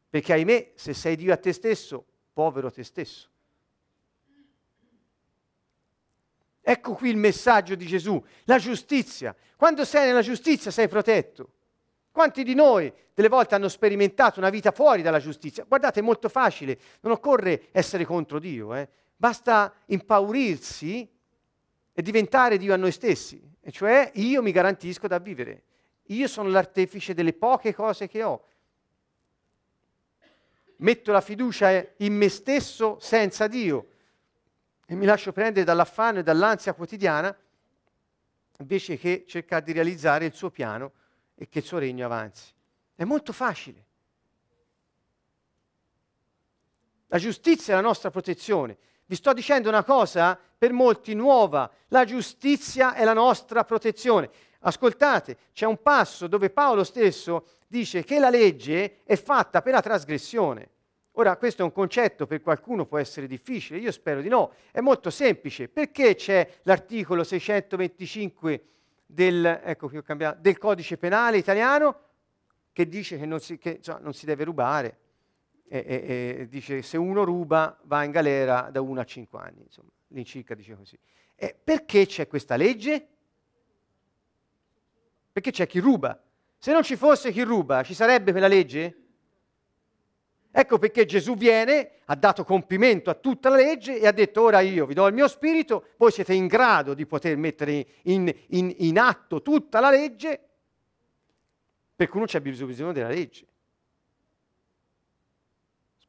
Perché, ahimè, se sei Dio a te stesso, povero te stesso. Ecco qui il messaggio di Gesù, la giustizia. Quando sei nella giustizia sei protetto. Quanti di noi delle volte hanno sperimentato una vita fuori dalla giustizia? Guardate, è molto facile, non occorre essere contro Dio, eh? Basta impaurirsi e diventare Dio a noi stessi. E cioè io mi garantisco da vivere, io sono l'artefice delle poche cose che ho, metto la fiducia in me stesso senza Dio e mi lascio prendere dall'affanno e dall'ansia quotidiana invece che cercare di realizzare il suo piano e che il suo regno avanzi. È molto facile. La giustizia è la nostra protezione. Vi sto dicendo una cosa per molti nuova, la giustizia è la nostra protezione. Ascoltate, c'è un passo dove Paolo stesso dice che la legge è fatta per la trasgressione. Ora, questo è un concetto per qualcuno può essere difficile, io spero di no, è molto semplice. Perché c'è l'articolo seicentoventicinque del, ecco qui ho cambiato, del Codice Penale italiano che dice che non si, che, insomma, non si deve rubare? E, e, e dice se uno ruba va in galera da uno a cinque anni, insomma, l'incirca dice così. E perché c'è questa legge? Perché c'è chi ruba. Se non ci fosse chi ruba, ci sarebbe quella legge? Ecco perché Gesù viene, ha dato compimento a tutta la legge e ha detto: ora io vi do il mio spirito, voi siete in grado di poter mettere in, in, in atto tutta la legge, per cui non c'è bisogno della legge.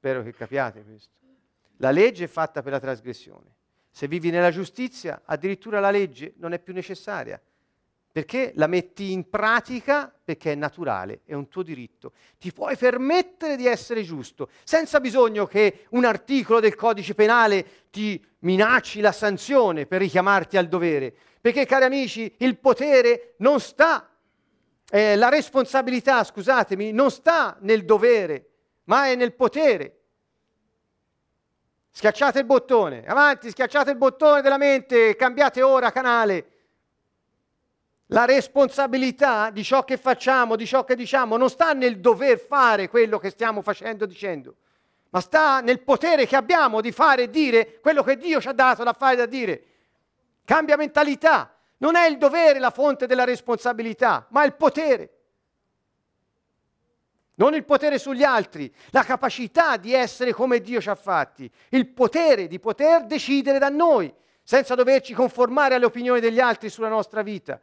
Spero che capiate questo. La legge è fatta per la trasgressione. Se vivi nella giustizia, addirittura la legge non è più necessaria, perché la metti in pratica perché è naturale, è un tuo diritto. Ti puoi permettere di essere giusto, senza bisogno che un articolo del Codice Penale ti minacci la sanzione per richiamarti al dovere. Perché, cari amici, il potere non sta Eh, la responsabilità, scusatemi, non sta nel dovere, ma è nel potere. Schiacciate il bottone, avanti, schiacciate il bottone della mente, cambiate ora canale. La responsabilità di ciò che facciamo, di ciò che diciamo, non sta nel dover fare quello che stiamo facendo, dicendo, ma sta nel potere che abbiamo di fare e dire quello che Dio ci ha dato da fare e da dire. Cambia mentalità. Non è il dovere la fonte della responsabilità, ma il potere. Non il potere sugli altri, la capacità di essere come Dio ci ha fatti, il potere di poter decidere da noi, senza doverci conformare alle opinioni degli altri sulla nostra vita.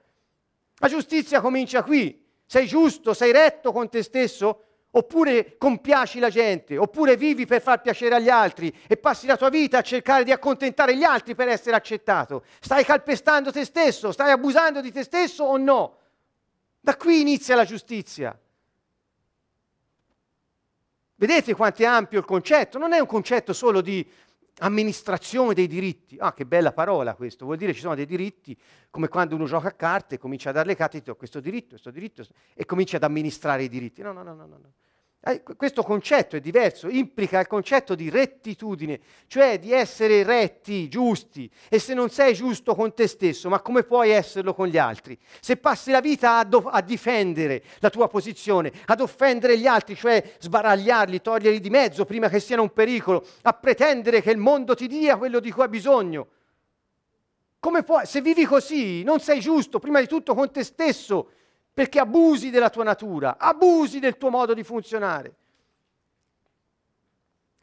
La giustizia comincia qui. Sei giusto, sei retto con te stesso, oppure compiaci la gente, oppure vivi per far piacere agli altri e passi la tua vita a cercare di accontentare gli altri per essere accettato. Stai calpestando te stesso, stai abusando di te stesso o no? Da qui inizia la giustizia. Vedete quanto è ampio il concetto? Non è un concetto solo di amministrazione dei diritti. Ah, che bella parola questo. Vuol dire ci sono dei diritti, come quando uno gioca a carte e comincia a dare le carte e dice questo diritto, questo diritto, e comincia ad amministrare i diritti. No, no, no, no, no. Eh, questo concetto è diverso, implica il concetto di rettitudine, cioè di essere retti, giusti. E se non sei giusto con te stesso, ma come puoi esserlo con gli altri? Se passi la vita a, do- a difendere la tua posizione, ad offendere gli altri, cioè sbaragliarli, toglierli di mezzo prima che siano un pericolo, a pretendere che il mondo ti dia quello di cui ha bisogno, come puoi? Se vivi così non sei giusto prima di tutto con te stesso, perché abusi della tua natura, abusi del tuo modo di funzionare.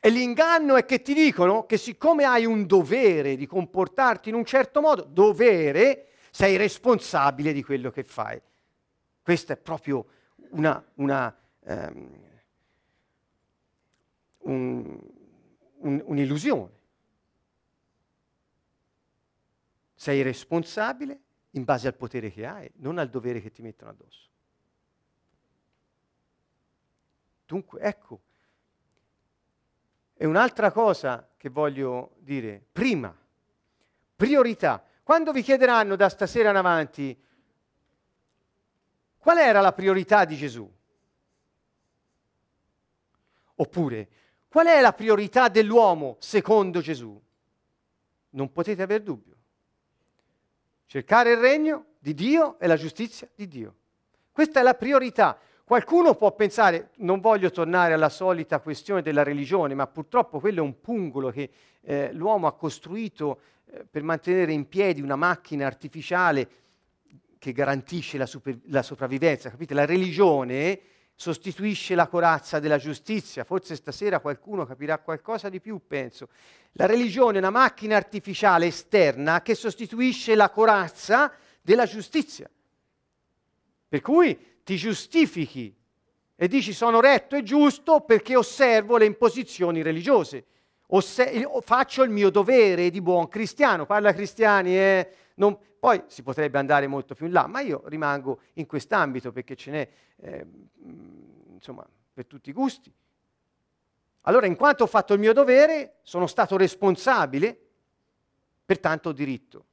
E l'inganno è che ti dicono che siccome hai un dovere di comportarti in un certo modo, dovere, sei responsabile di quello che fai. Questa è proprio una, una, um, un, un, un'illusione. Sei responsabile in base al potere che hai, non al dovere che ti mettono addosso. Dunque, ecco, è un'altra cosa che voglio dire. Prima, priorità. Quando vi chiederanno da stasera in avanti qual era la priorità di Gesù? Oppure, qual è la priorità dell'uomo secondo Gesù? Non potete aver dubbio. Cercare il regno di Dio e la giustizia di Dio. Questa è la priorità. Qualcuno può pensare, non voglio tornare alla solita questione della religione, ma purtroppo quello è un pungolo che eh, l'uomo ha costruito eh, per mantenere in piedi una macchina artificiale che garantisce la, super- la sopravvivenza. Capite? La religione sostituisce la corazza della giustizia. Forse stasera qualcuno capirà qualcosa di più, penso. La religione è una macchina artificiale esterna che sostituisce la corazza della giustizia. Per cui ti giustifichi e dici sono retto e giusto perché osservo le imposizioni religiose. Osse- faccio il mio dovere di buon cristiano. Parla cristiani, eh? Non... Poi si potrebbe andare molto più in là, ma io rimango in quest'ambito perché ce n'è, eh, insomma, per tutti i gusti. Allora, in quanto ho fatto il mio dovere, sono stato responsabile, pertanto ho diritto.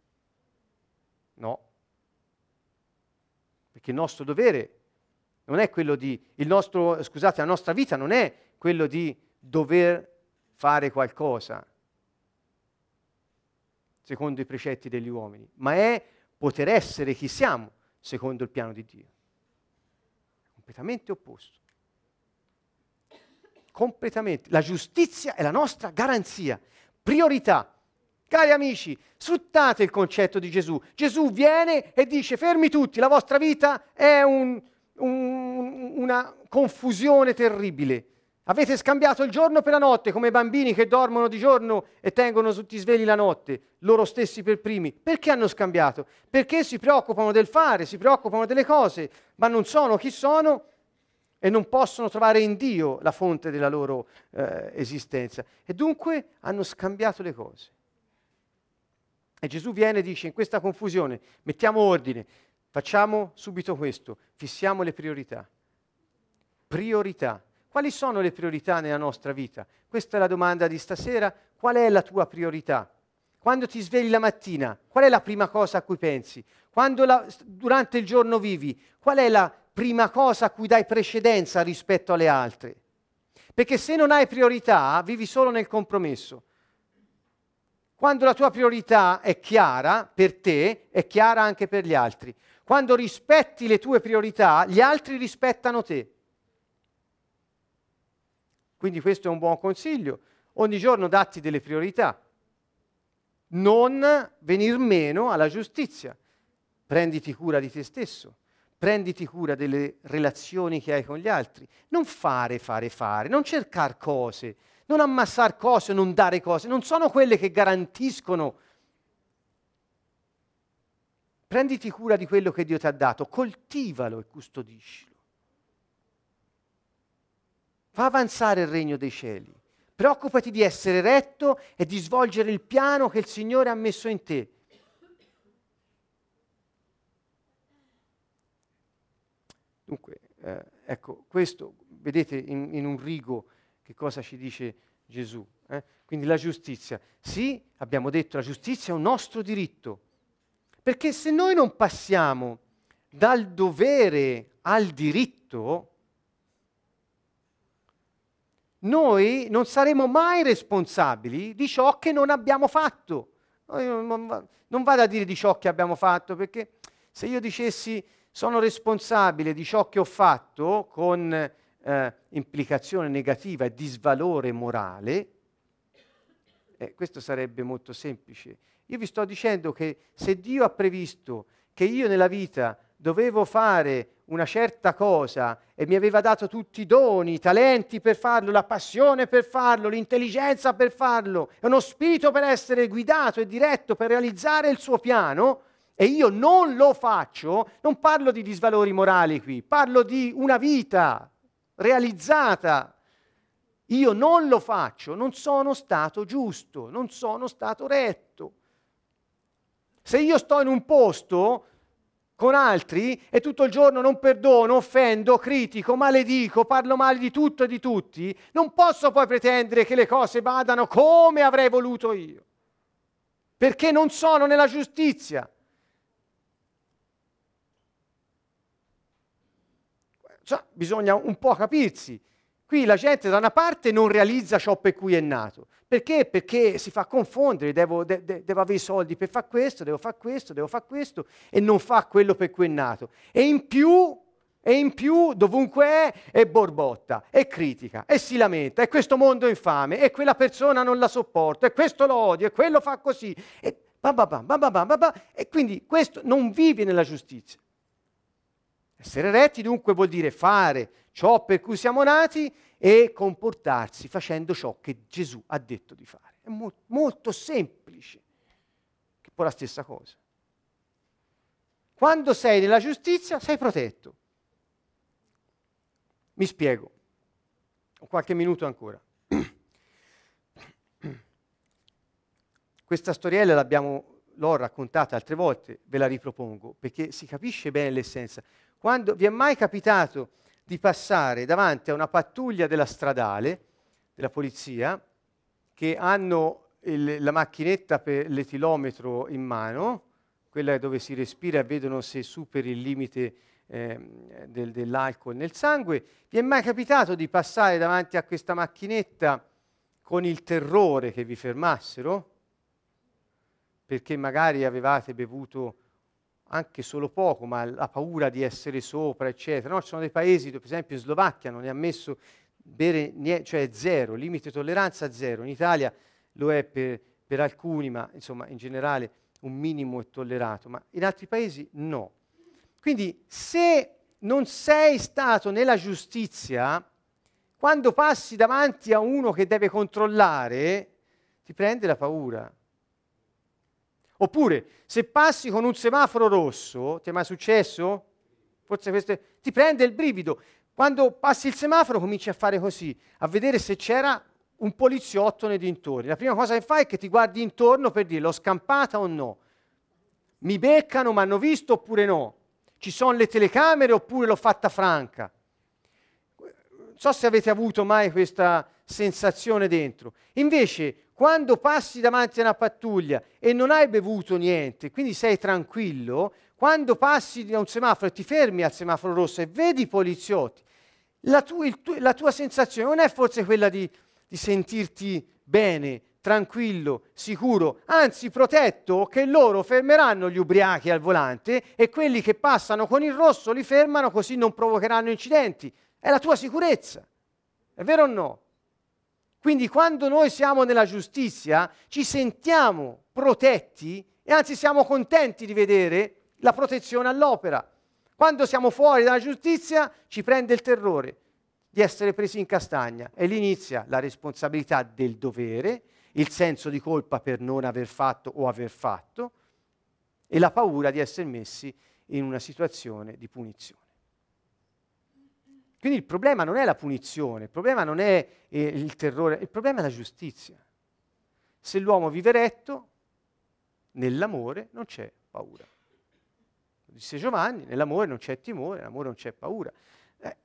No. Perché il nostro dovere non è quello di, il nostro, scusate, la nostra vita non è quello di dover fare qualcosa secondo i precetti degli uomini, ma è poter essere chi siamo secondo il piano di Dio. Completamente opposto. Completamente. La giustizia è la nostra garanzia, priorità. Cari amici, sfruttate il concetto di Gesù. Gesù viene e dice, fermi tutti, la vostra vita è un, un, una confusione terribile. Avete scambiato il giorno per la notte, come bambini che dormono di giorno e tengono tutti svegli la notte, loro stessi per primi. Perché hanno scambiato? Perché si preoccupano del fare, si preoccupano delle cose, ma non sono chi sono e non possono trovare in Dio la fonte della loro eh, esistenza. E dunque hanno scambiato le cose. E Gesù viene e dice, in questa confusione mettiamo ordine, facciamo subito questo, fissiamo le priorità. Priorità. Quali sono le priorità nella nostra vita? Questa è la domanda di stasera. Qual è la tua priorità? Quando ti svegli la mattina, qual è la prima cosa a cui pensi? Quando la, durante il giorno vivi, qual è la prima cosa a cui dai precedenza rispetto alle altre? Perché se non hai priorità, vivi solo nel compromesso. Quando la tua priorità è chiara per te, è chiara anche per gli altri. Quando rispetti le tue priorità, gli altri rispettano te. Quindi questo è un buon consiglio. Ogni giorno datti delle priorità. Non venir meno alla giustizia. Prenditi cura di te stesso. Prenditi cura delle relazioni che hai con gli altri. Non fare, fare, fare. Non cercare cose. Non ammassare cose, non dare cose. Non sono quelle che garantiscono. Prenditi cura di quello che Dio ti ha dato. Coltivalo e custodiscilo. Fa avanzare il regno dei cieli. Preoccupati di essere retto e di svolgere il piano che il Signore ha messo in te. Dunque, eh, ecco, questo, vedete in, in un rigo che cosa ci dice Gesù. Eh? Quindi la giustizia. Sì, abbiamo detto, la giustizia è un nostro diritto. Perché se noi non passiamo dal dovere al diritto, noi non saremo mai responsabili di ciò che non abbiamo fatto. Non vado a dire di ciò che abbiamo fatto, perché se io dicessi sono responsabile di ciò che ho fatto con eh, implicazione negativa e disvalore morale, eh, questo sarebbe molto semplice. Io vi sto dicendo che se Dio ha previsto che io nella vita dovevo fare una certa cosa e mi aveva dato tutti i doni, i talenti per farlo, la passione per farlo, l'intelligenza per farlo, uno spirito per essere guidato e diretto per realizzare il suo piano, e io non lo faccio, non parlo di disvalori morali qui, parlo di una vita realizzata. Io non lo faccio, non sono stato giusto, non sono stato retto. Se io sto in un posto con altri e tutto il giorno non perdono, offendo, critico, maledico, parlo male di tutto e di tutti, non posso poi pretendere che le cose vadano come avrei voluto io, perché non sono nella giustizia. Cioè, bisogna un po' capirsi. Qui la gente da una parte non realizza ciò per cui è nato. Perché? Perché si fa confondere, devo, de, de, devo avere i soldi per fare questo, devo fare questo, devo fare questo, e non fa quello per cui è nato. E in più, e in più, dovunque è, è borbotta, è critica, e si lamenta, e questo mondo è infame, e quella persona non la sopporta, e questo lo odio, e quello fa così, e, bah bah bah bah bah bah bah, e quindi questo non vive nella giustizia. Essere retti dunque vuol dire fare ciò per cui siamo nati e comportarsi facendo ciò che Gesù ha detto di fare. È mo- molto semplice, che poi è la stessa cosa. Quando sei nella giustizia sei protetto. Mi spiego. Ho qualche minuto ancora. Questa storiella l'abbiamo, l'ho raccontata altre volte, ve la ripropongo, perché si capisce bene l'essenza. Quando vi è mai capitato di passare davanti a una pattuglia della stradale, della polizia, che hanno il, la macchinetta per l'etilometro in mano, quella dove si respira e vedono se superi il limite eh, del, dell'alcol nel sangue, vi è mai capitato di passare davanti a questa macchinetta con il terrore che vi fermassero? Perché magari avevate bevuto anche solo poco, ma la paura di essere sopra, eccetera. No, ci sono dei paesi, per esempio in Slovacchia non è ammesso bere, niente, cioè zero, limite tolleranza zero. In Italia lo è per, per alcuni, ma insomma in generale un minimo è tollerato, ma in altri paesi no. Quindi se non sei stato nella giustizia, quando passi davanti a uno che deve controllare, ti prende la paura. Oppure, se passi con un semaforo rosso, ti è mai successo? Forse questo è, ti prende il brivido. Quando passi il semaforo cominci a fare così, a vedere se c'era un poliziotto nei dintorni. La prima cosa che fai è che ti guardi intorno per dire l'ho scampata o no. Mi beccano, mi hanno visto oppure no. Ci sono le telecamere oppure l'ho fatta franca. Non so se avete avuto mai questa sensazione dentro. Invece, quando passi davanti a una pattuglia e non hai bevuto niente, quindi sei tranquillo, quando passi da un semaforo e ti fermi al semaforo rosso e vedi i poliziotti, la, tu, il, tu, la tua sensazione non è forse quella di, di sentirti bene, tranquillo, sicuro, anzi protetto, che loro fermeranno gli ubriachi al volante e quelli che passano con il rosso li fermano così non provocheranno incidenti. È la tua sicurezza, è vero o no? Quindi quando noi siamo nella giustizia ci sentiamo protetti e anzi siamo contenti di vedere la protezione all'opera. Quando siamo fuori dalla giustizia ci prende il terrore di essere presi in castagna e lì inizia la responsabilità del dovere, il senso di colpa per non aver fatto o aver fatto e la paura di essere messi in una situazione di punizione. Quindi il problema non è la punizione, il problema non è eh, il terrore, il problema è la giustizia. Se l'uomo vive retto, nell'amore non c'è paura. Lo disse Giovanni, nell'amore non c'è timore, nell'amore non c'è paura. Eh,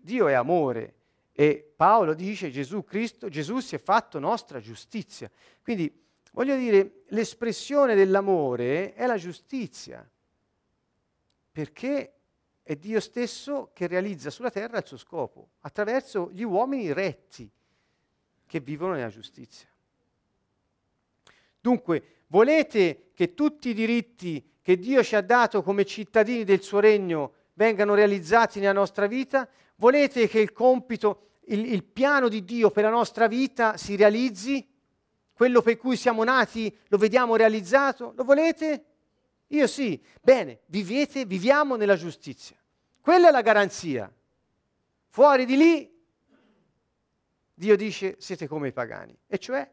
Dio è amore. E Paolo dice, Gesù Cristo, Gesù si è fatto nostra giustizia. Quindi, voglio dire, l'espressione dell'amore è la giustizia, perché è Dio stesso che realizza sulla terra il suo scopo, attraverso gli uomini retti che vivono nella giustizia. Dunque, volete che tutti i diritti che Dio ci ha dato come cittadini del suo regno vengano realizzati nella nostra vita? Volete che il compito... Il, il piano di Dio per la nostra vita si realizzi? Quello per cui siamo nati lo vediamo realizzato? Lo volete? Io sì. Bene, vivete, viviamo nella giustizia. Quella è la garanzia. Fuori di lì, Dio dice, siete come i pagani. E cioè,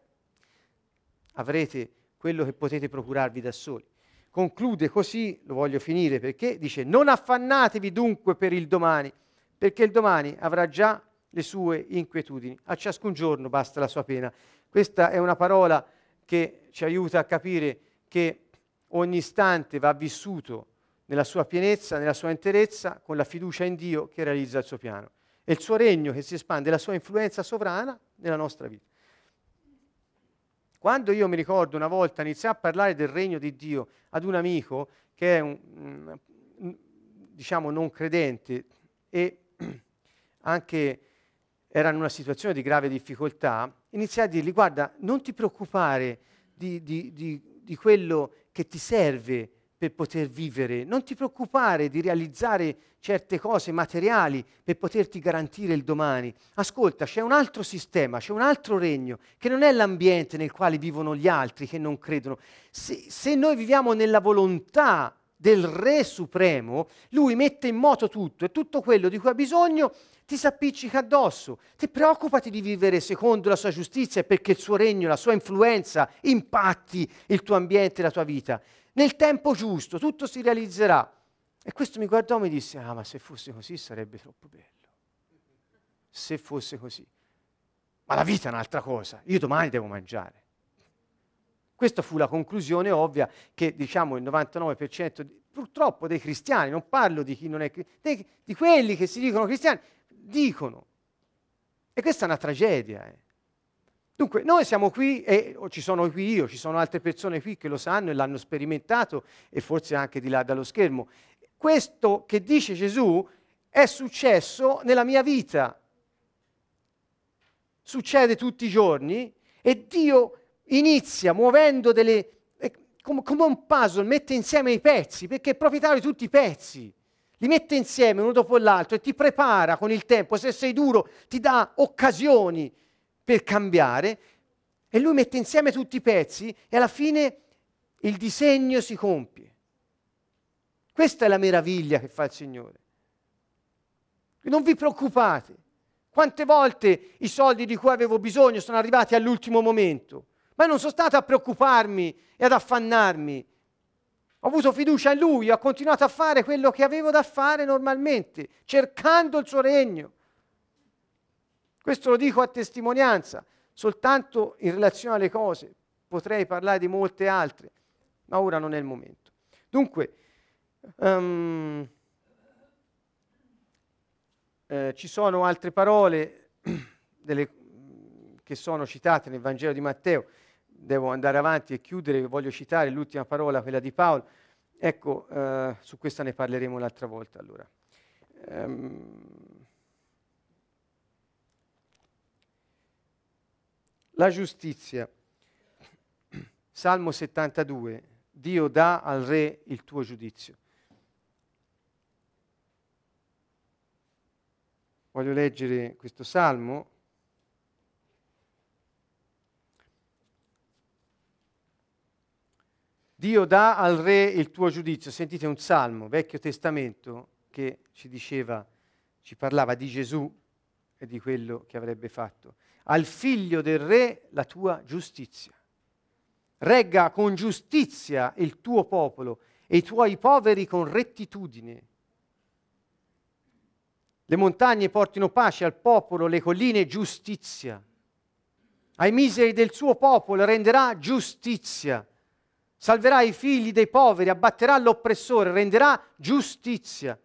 avrete quello che potete procurarvi da soli. Conclude così, lo voglio finire, perché dice, non affannatevi dunque per il domani, perché il domani avrà già le sue inquietudini. A ciascun giorno basta la sua pena. Questa è una parola che ci aiuta a capire che ogni istante va vissuto nella sua pienezza, nella sua interezza, con la fiducia in Dio che realizza il suo piano. E il suo regno che si espande, la sua influenza sovrana nella nostra vita. Quando io mi ricordo una volta iniziai a parlare del regno di Dio ad un amico che è un, diciamo, non credente e anche era in una situazione di grave difficoltà, iniziai a dirgli, guarda, non ti preoccupare di, di, di, di quello che ti serve per poter vivere, non ti preoccupare di realizzare certe cose materiali per poterti garantire il domani. Ascolta, c'è un altro sistema, c'è un altro regno, che non è l'ambiente nel quale vivono gli altri che non credono. Se, se noi viviamo nella volontà del Re Supremo, Lui mette in moto tutto e tutto quello di cui ha bisogno ti s'appiccica addosso. Ti preoccupati di vivere secondo la sua giustizia perché il suo regno, la sua influenza impatti il tuo ambiente e la tua vita. Nel tempo giusto tutto si realizzerà. E questo mi guardò e mi disse, ah ma se fosse così sarebbe troppo bello. Se fosse così. Ma la vita è un'altra cosa, io domani devo mangiare. Questa fu la conclusione ovvia che diciamo il novantanove per cento di, purtroppo dei cristiani, non parlo di chi non è cristiano, di quelli che si dicono cristiani, dicono. E questa è una tragedia. Eh. Dunque, noi siamo qui, e ci sono qui io, ci sono altre persone qui che lo sanno e l'hanno sperimentato, e forse anche di là dallo schermo. Questo che dice Gesù è successo nella mia vita. Succede tutti i giorni e Dio inizia muovendo delle eh, com- come un puzzle, mette insieme i pezzi, perché è proprietario di tutti i pezzi, li mette insieme uno dopo l'altro e ti prepara con il tempo, se sei duro ti dà occasioni per cambiare e lui mette insieme tutti i pezzi e alla fine il disegno si compie. Questa è la meraviglia che fa il Signore. Non vi preoccupate, quante volte i soldi di cui avevo bisogno sono arrivati all'ultimo momento. Ma non sono stato a preoccuparmi e ad affannarmi. Ho avuto fiducia in Lui, ho continuato a fare quello che avevo da fare normalmente, cercando il suo regno. Questo lo dico a testimonianza, soltanto in relazione alle cose. Potrei parlare di molte altre, ma ora non è il momento. Dunque, um, eh, ci sono altre parole delle che sono citate nel Vangelo di Matteo. Devo andare avanti e chiudere, voglio citare l'ultima parola, quella di Paolo. Ecco, eh, su questa ne parleremo l'altra volta allora. Ehm... La giustizia. Salmo settantadue. Dio dà al re il tuo giudizio. Voglio leggere questo salmo. Dio dà al re il tuo giudizio. Sentite, un salmo, Vecchio Testamento, che ci diceva, ci parlava di Gesù e di quello che avrebbe fatto. Al figlio del re la tua giustizia. Regga con giustizia il tuo popolo e i tuoi poveri con rettitudine. Le montagne portino pace al popolo, le colline giustizia. Ai miseri del suo popolo renderà giustizia. Salverà i figli dei poveri, abbatterà l'oppressore, renderà giustizia.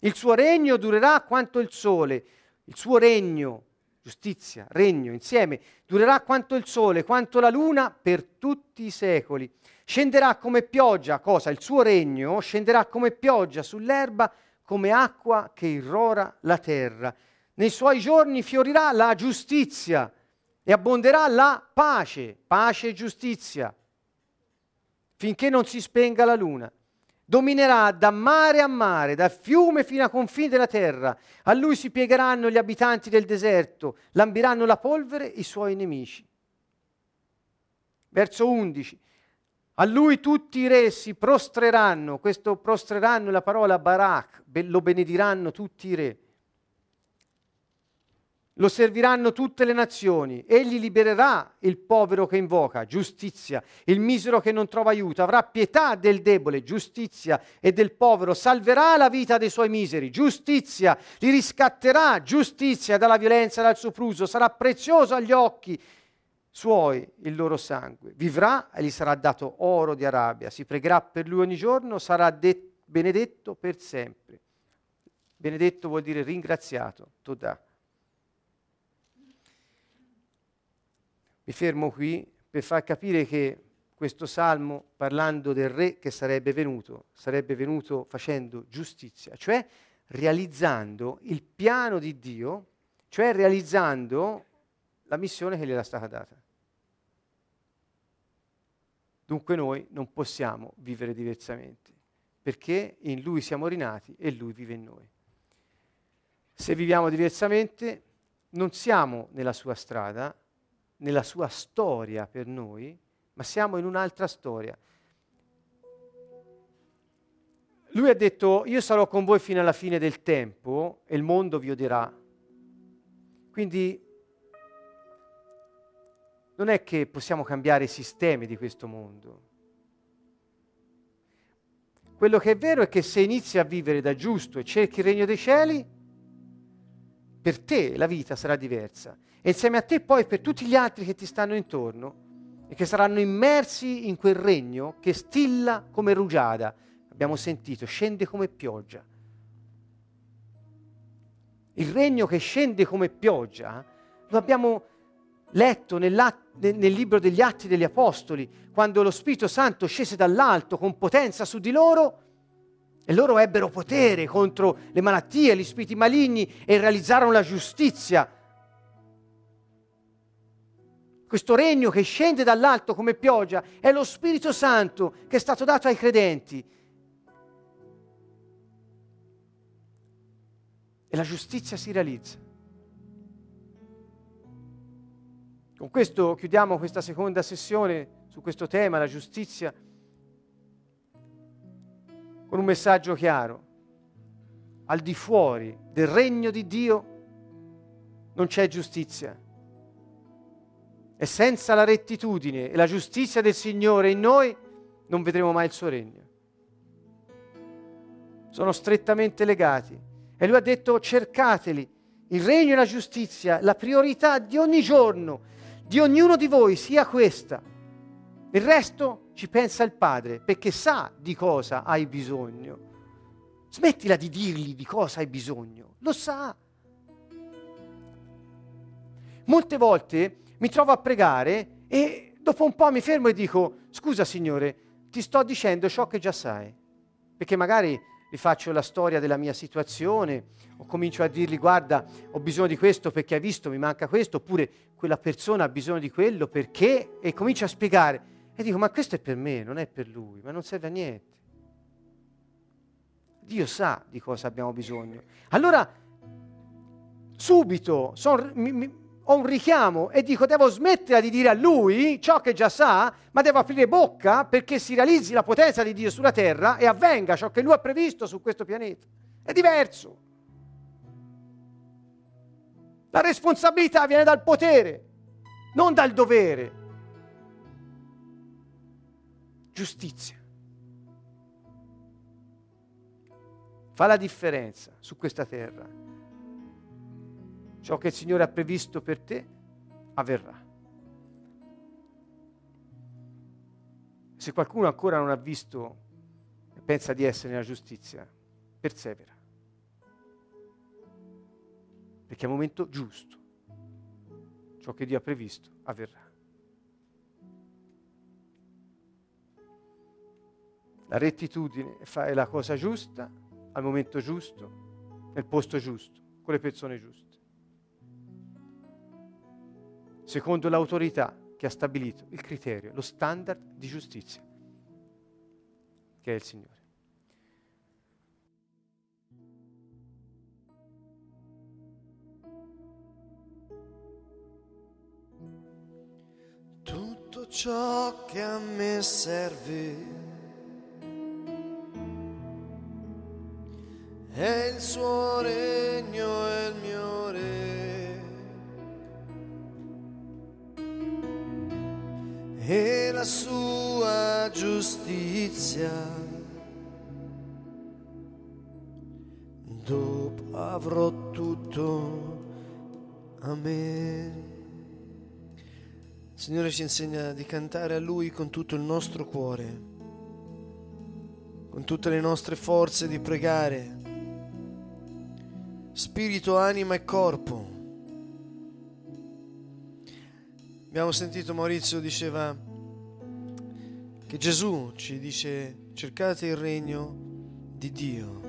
Il suo regno durerà quanto il sole. Il suo regno, giustizia, regno, insieme, durerà quanto il sole, quanto la luna, per tutti i secoli. Scenderà come pioggia, cosa? Il suo regno scenderà come pioggia sull'erba, come acqua che irrora la terra. Nei suoi giorni fiorirà la giustizia e abbonderà la pace, pace e giustizia, finché non si spenga la luna. Dominerà da mare a mare, da fiume fino a confini della terra. A lui si piegheranno gli abitanti del deserto, lambiranno la polvere i suoi nemici. Verso undici. A lui tutti i re si prostreranno. Questo prostreranno è la parola Barak, lo benediranno tutti i re. Lo serviranno tutte le nazioni, egli libererà il povero che invoca, giustizia, il misero che non trova aiuto, avrà pietà del debole, giustizia, e del povero, salverà la vita dei suoi miseri, giustizia, li riscatterà, giustizia, dalla violenza e dal sopruso, sarà prezioso agli occhi suoi il loro sangue, vivrà e gli sarà dato oro di Arabia, si pregherà per lui ogni giorno, sarà de- benedetto per sempre. Benedetto vuol dire ringraziato, Todà. Mi fermo qui per far capire che questo salmo, parlando del re che sarebbe venuto, sarebbe venuto facendo giustizia, cioè realizzando il piano di Dio, cioè realizzando la missione che gli era stata data. Dunque noi non possiamo vivere diversamente, perché in Lui siamo rinati e Lui vive in noi. Se viviamo diversamente, non siamo nella sua strada, nella sua storia per noi, ma siamo in un'altra storia. Lui ha detto, io sarò con voi fino alla fine del tempo e il mondo vi odierà. Quindi non è che possiamo cambiare i sistemi di questo mondo. Quello che è vero è che se inizi a vivere da giusto e cerchi il regno dei cieli, per te la vita sarà diversa. E insieme a te poi per tutti gli altri che ti stanno intorno e che saranno immersi in quel regno che stilla come rugiada, abbiamo sentito, scende come pioggia. Il regno che scende come pioggia lo abbiamo letto nel libro degli Atti degli Apostoli, quando lo Spirito Santo scese dall'alto con potenza su di loro e loro ebbero potere contro le malattie, gli spiriti maligni e realizzarono la giustizia. Questo regno che scende dall'alto come pioggia è lo Spirito Santo che è stato dato ai credenti. E la giustizia si realizza. Con questo chiudiamo questa seconda sessione su questo tema, la giustizia, con un messaggio chiaro. Al di fuori del regno di Dio non c'è giustizia. E senza la rettitudine e la giustizia del Signore in noi non vedremo mai il suo regno. Sono strettamente legati. E lui ha detto, cercateli, il regno e la giustizia, la priorità di ogni giorno, di ognuno di voi sia questa. Il resto ci pensa il Padre, perché sa di cosa hai bisogno. Smettila di dirgli di cosa hai bisogno, lo sa. Molte volte mi trovo a pregare e dopo un po' mi fermo e dico: scusa Signore, ti sto dicendo ciò che già sai, perché magari rifaccio la storia della mia situazione o comincio a dirgli: guarda, ho bisogno di questo perché hai visto mi manca questo, oppure quella persona ha bisogno di quello perché, e comincio a spiegare e dico: ma questo è per me, non è per lui, ma non serve a niente. Dio sa di cosa abbiamo bisogno. Allora subito son, mi, mi, ho un richiamo e dico: devo smettere di dire a lui ciò che già sa, ma devo aprire bocca perché si realizzi la potenza di Dio sulla terra e avvenga ciò che lui ha previsto su questo pianeta. È diverso. La responsabilità viene dal potere, non dal dovere. Giustizia. Fa la differenza su questa terra. Ciò che il Signore ha previsto per te avverrà. Se qualcuno ancora non ha visto e pensa di essere nella giustizia, persevera. Perché al momento giusto ciò che Dio ha previsto avverrà. La rettitudine è la cosa giusta, al momento giusto, nel posto giusto, con le persone giuste, secondo l'autorità che ha stabilito il criterio, lo standard di giustizia, che è il Signore. Tutto ciò che a me serve è il suo regno e il mio re e la sua giustizia, dopo avrò tutto. Amen. Il Signore ci insegna di cantare a Lui con tutto il nostro cuore, con tutte le nostre forze, di pregare spirito, anima e corpo. Abbiamo sentito Maurizio diceva che Gesù ci dice: cercate il regno di Dio,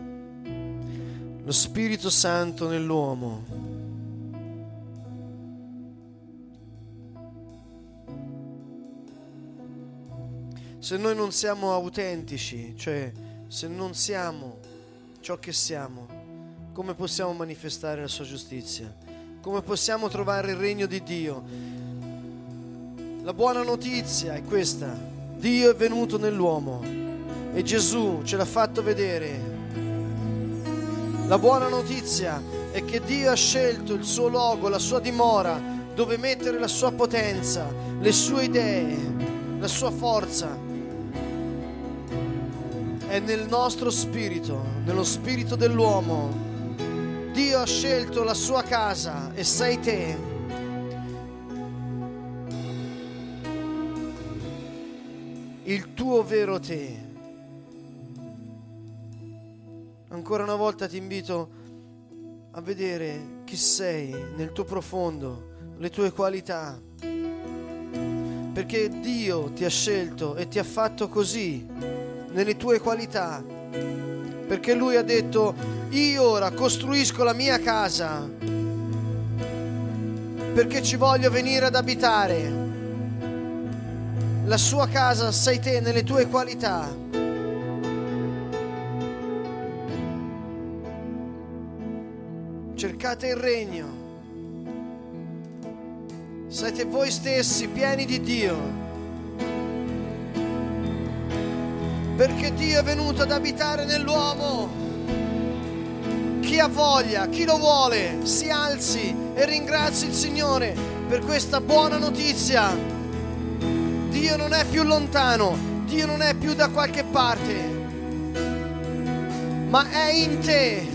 lo Spirito Santo nell'uomo. Se noi non siamo autentici, cioè se non siamo ciò che siamo, come possiamo manifestare la sua giustizia? Come possiamo trovare il regno di Dio? La buona notizia è questa: Dio è venuto nell'uomo e Gesù ce l'ha fatto vedere. La buona notizia è che Dio ha scelto il suo luogo, la sua dimora, dove mettere la sua potenza, le sue idee, la sua forza. È nel nostro spirito, nello spirito dell'uomo. Dio ha scelto la sua casa e sei te. Il tuo vero te. Ancora una volta ti invito a vedere chi sei nel tuo profondo, le tue qualità. Perché Dio ti ha scelto e ti ha fatto così, nelle tue qualità. Perché Lui ha detto: io ora costruisco la mia casa perché ci voglio venire ad abitare. La sua casa sei te nelle tue qualità. Cercate il regno. Siete voi stessi pieni di Dio. Perché Dio è venuto ad abitare nell'uomo. Chi ha voglia, chi lo vuole, si alzi e ringrazi il Signore per questa buona notizia. Dio non è più lontano, Dio non è più da qualche parte, ma è in te.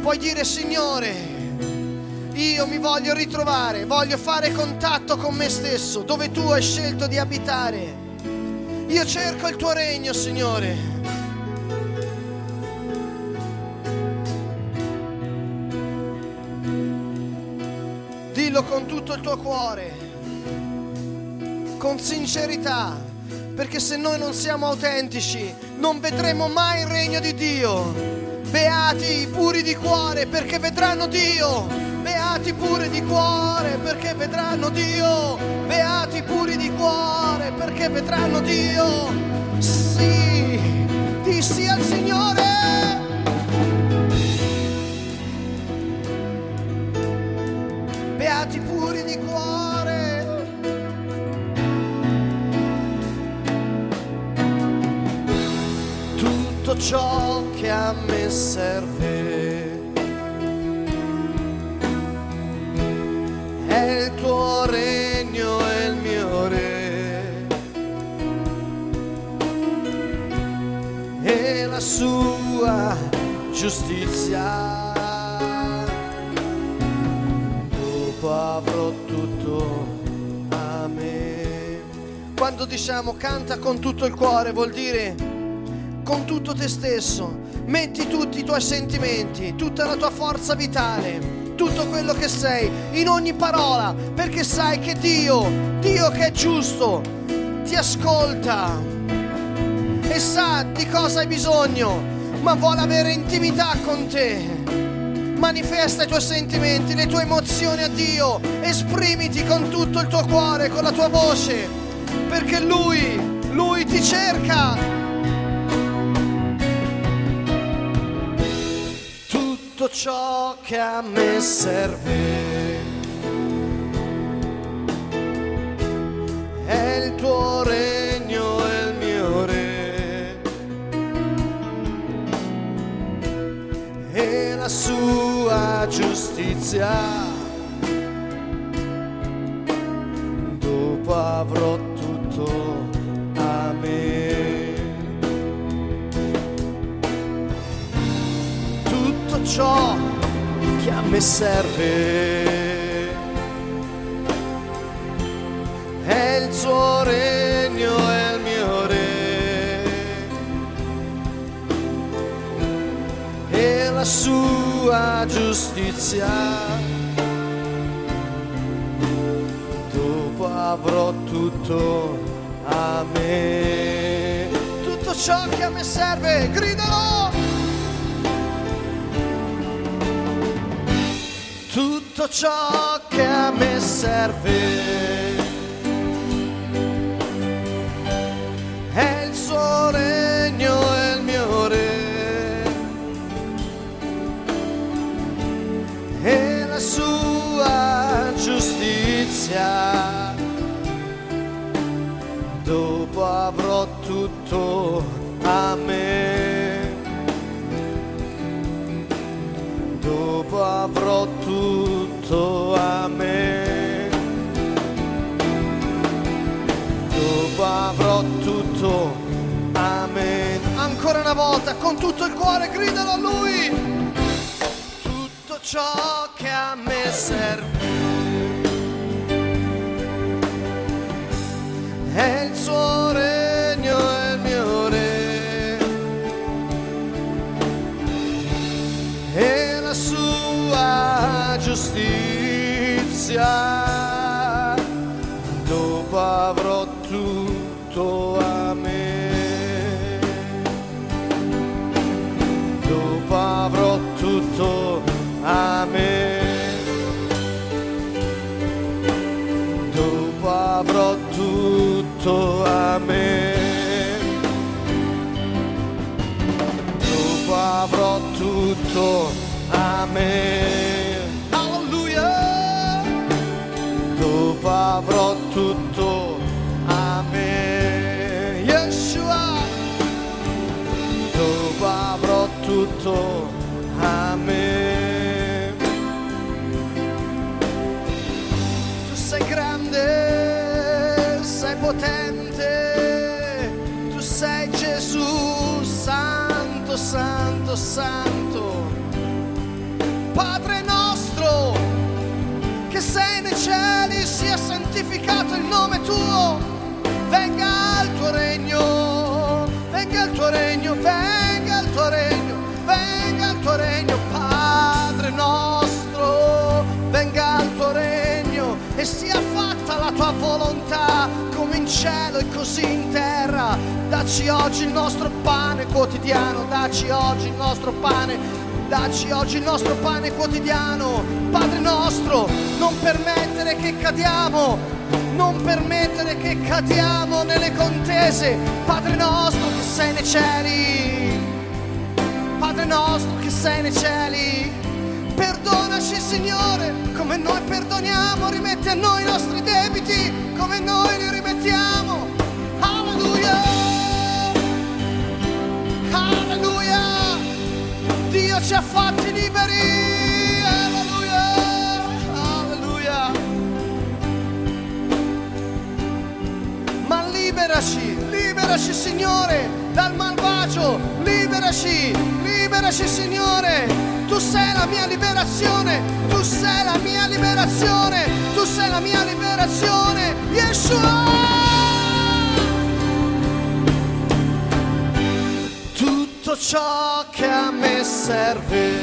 Puoi dire: Signore, io mi voglio ritrovare, voglio fare contatto con me stesso, dove tu hai scelto di abitare. Io cerco il tuo regno, Signore. Con tutto il tuo cuore. con sincerità, perché se noi non siamo autentici non vedremo mai il regno di Dio. Beati i puri di cuore, perché vedranno Dio. Beati puri di cuore, perché vedranno Dio. Beati puri di cuore, perché vedranno Dio. Sì, di sì al Signore. Beati puri di cuore. Tutto ciò che a me serve è il tuo regno e il mio re, e la sua giustizia. Avrò tutto a me. Quando diciamo canta con tutto il cuore, vuol dire con tutto te stesso, metti tutti i tuoi sentimenti, tutta la tua forza vitale, tutto quello che sei in ogni parola, perché sai che Dio, Dio che è giusto, ti ascolta e sa di cosa hai bisogno, ma vuole avere intimità con te. Manifesta i tuoi sentimenti, le tue emozioni a Dio, esprimiti con tutto il tuo cuore, con la tua voce, perché Lui, Lui ti cerca. Tutto ciò che a me serve è il tuo regno e il mio re, e la sua giustizia. Dopo avrò tutto a me. Tutto ciò che a me serve è il suo regno e il mio re, e la sua giustizia. Dopo avrò tutto a me. Tutto ciò che a me serve, gridalo. Tutto ciò che a me serve è il suo regno e il mio re, e la sua giustizia. Dopo avrò tutto a me. Dopo avrò tutto a me. Dopo avrò tutto a me. Ancora una volta, con tutto il cuore, gridalo a Lui. Tutto ciò che a me serve è il suo regno e il mio re, e la sua giustizia. Dopo avrò tutto a me. Dopo avrò tutto a me. Dopo avrò tutto a me. Dopo avrò tutto a me. Alleluia. Dopo avrò tutto a me. Yeshua. Dopo avrò tutto a me. Sei potente, tu sei Gesù, santo, santo, santo, Padre nostro, che sei nei cieli, sia santificato il nome tuo, venga il tuo regno, venga il tuo regno, venga il tuo regno, venga il tuo regno, Padre nostro, venga il tuo regno e sia fatta la tua tua volontà come in cielo e così in terra. Dacci oggi il nostro pane quotidiano, dacci oggi il nostro pane, dacci oggi il nostro pane quotidiano. Padre nostro, non permettere che cadiamo, non permettere che cadiamo nelle contese. Padre nostro che sei nei cieli, Padre nostro che sei nei cieli, perdonaci Signore come noi perdoniamo, rimetti a noi i nostri debiti come noi li rimettiamo. Alleluia, alleluia, Dio ci ha fatti liberi, alleluia, alleluia. Ma liberaci, liberaci Signore dal malvagio, liberaci, liberaci Signore. Tu sei la mia liberazione, tu sei la mia liberazione, tu sei la mia liberazione, Yeshua. Tutto ciò che a me serve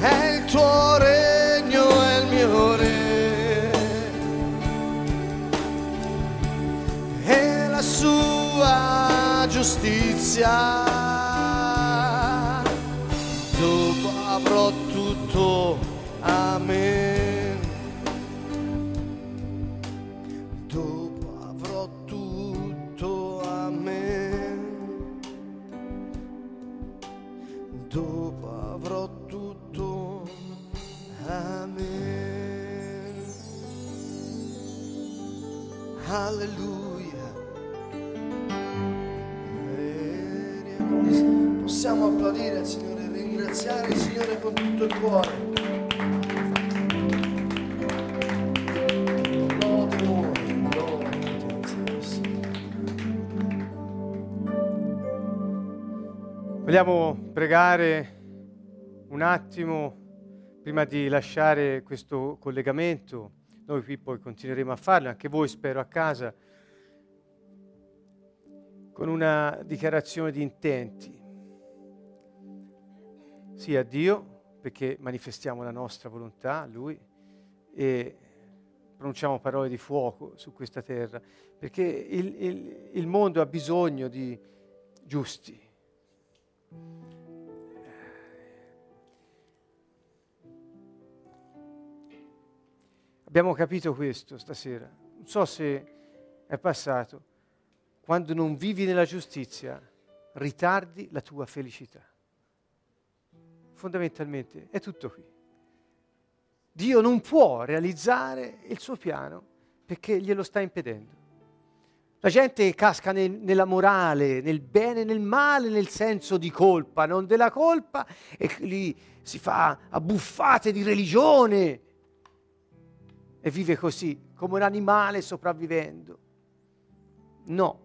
è il tuo regno e il mio re e la sua giustizia. Avrò tutto, amen. Dopo avrò tutto, amen. Dopo avrò tutto, amen. Alleluia. Possiamo applaudire, Signore. Ringraziare il Signore con tutto il cuore. Vogliamo pregare un attimo prima di lasciare questo collegamento. Noi qui poi continueremo a farlo, anche voi spero a casa, con una dichiarazione di intenti. Sì a Dio, perché manifestiamo la nostra volontà a Lui e pronunciamo parole di fuoco su questa terra, perché il, il, il mondo ha bisogno di giusti. Abbiamo capito questo stasera. Non so se è passato. Quando non vivi nella giustizia, ritardi la tua felicità. Fondamentalmente è tutto qui. Dio non può realizzare il suo piano perché glielo sta impedendo. La gente casca nel, nella morale, nel bene e nel male, nel senso di colpa, non della colpa, e lì si fa abbuffate di religione e vive così, come un animale sopravvivendo. No,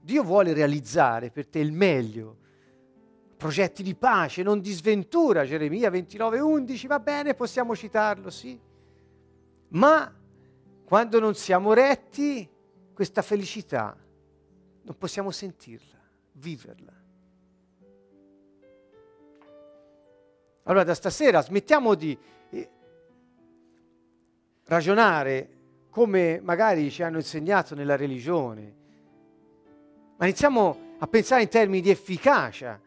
Dio vuole realizzare per te il meglio. Progetti di pace, non di sventura, Geremia ventinove undici, va bene, possiamo citarlo, sì. Ma quando non siamo retti, questa felicità non possiamo sentirla, viverla. Allora da stasera smettiamo di eh, ragionare come magari ci hanno insegnato nella religione, ma iniziamo a pensare in termini di efficacia.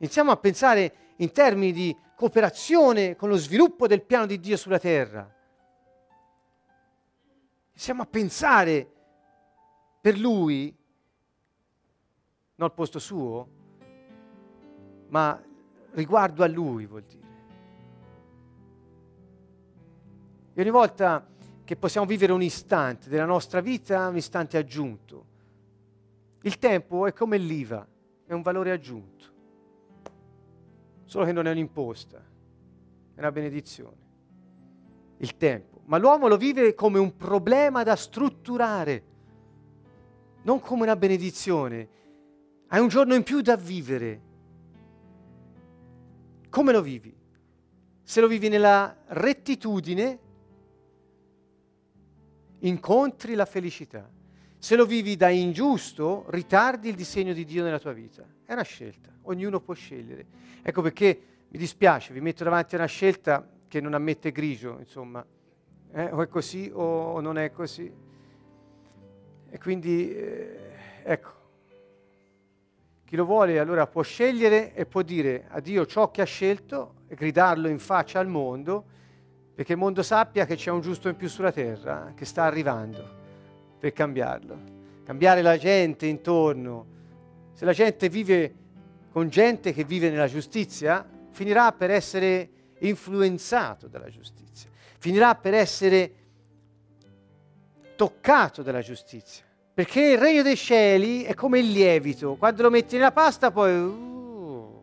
Iniziamo a pensare in termini di cooperazione con lo sviluppo del piano di Dio sulla terra. Iniziamo a pensare per Lui, non al posto suo, ma riguardo a Lui, vuol dire. E ogni volta che possiamo vivere un istante della nostra vita, un istante aggiunto. Il tempo è come l'IVA, è un valore aggiunto. Solo che non è un'imposta, è una benedizione, il tempo. Ma l'uomo lo vive come un problema da strutturare, non come una benedizione. Hai un giorno in più da vivere. Come lo vivi? Se lo vivi nella rettitudine, incontri la felicità. Se lo vivi da ingiusto, ritardi il disegno di Dio nella tua vita. È una scelta, ognuno può scegliere. Ecco perché mi dispiace, vi metto davanti a una scelta che non ammette grigio, insomma, eh, o è così o non è così. E quindi, eh, ecco, chi lo vuole allora può scegliere e può dire a Dio ciò che ha scelto e gridarlo in faccia al mondo, perché il mondo sappia che c'è un giusto in più sulla terra, che sta arrivando per cambiarlo. Cambiare la gente intorno. Se la gente vive con gente che vive nella giustizia, finirà per essere influenzato dalla giustizia, finirà per essere toccato dalla giustizia, perché il regno dei cieli è come il lievito, quando lo metti nella pasta poi uh,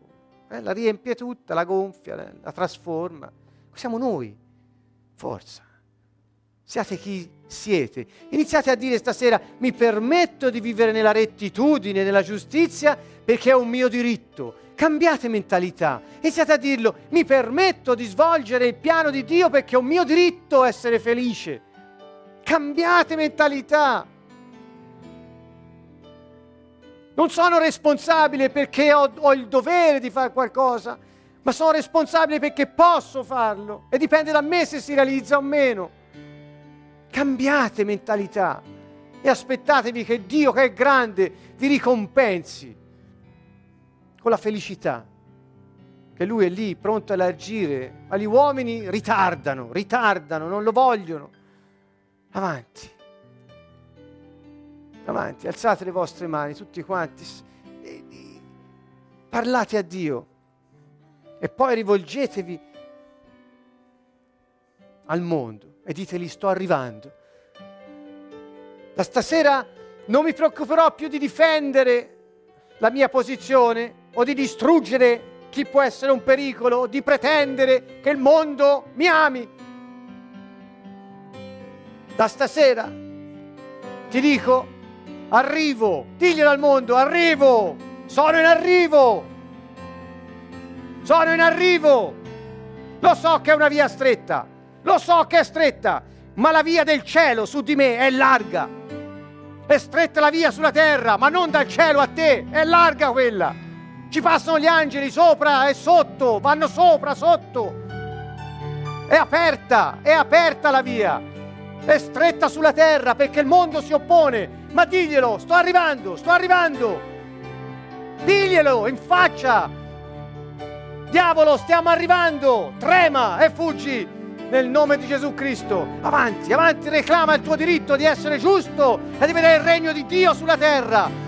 eh, la riempie tutta, la gonfia, eh, la trasforma. Siamo noi, forza, siate chi siete, iniziate a dire stasera: mi permetto di vivere nella rettitudine, nella giustizia, perché è un mio diritto. Cambiate mentalità, iniziate a dirlo: mi permetto di svolgere il piano di Dio perché è un mio diritto essere felice. Cambiate mentalità. Non sono responsabile perché ho, ho il dovere di fare qualcosa, ma sono responsabile perché posso farlo e dipende da me se si realizza o meno. Cambiate mentalità e aspettatevi che Dio, che è grande, vi ricompensi con la felicità, che Lui è lì pronto a elargire, ma gli uomini ritardano, ritardano, non lo vogliono. Avanti, avanti, alzate le vostre mani tutti quanti, e, e, parlate a Dio e poi rivolgetevi al mondo e diteli: sto arrivando. Da stasera non mi preoccuperò più di difendere la mia posizione, o di distruggere chi può essere un pericolo, o di pretendere che il mondo mi ami. Da stasera ti dico: arrivo, diglielo al mondo, arrivo, sono in arrivo, sono in arrivo, lo so che è una via stretta, lo so che è stretta, ma la via del cielo su di me è larga, è stretta la via sulla terra, ma non dal cielo a te, è larga quella. Ci passano gli angeli sopra e sotto, vanno sopra, sotto. È aperta, è aperta la via, è stretta sulla terra perché il mondo si oppone. Ma diglielo: sto arrivando, sto arrivando. Diglielo in faccia: diavolo, stiamo arrivando, trema e fuggi nel nome di Gesù Cristo. Avanti, avanti, reclama il tuo diritto di essere giusto e di vedere il regno di Dio sulla terra.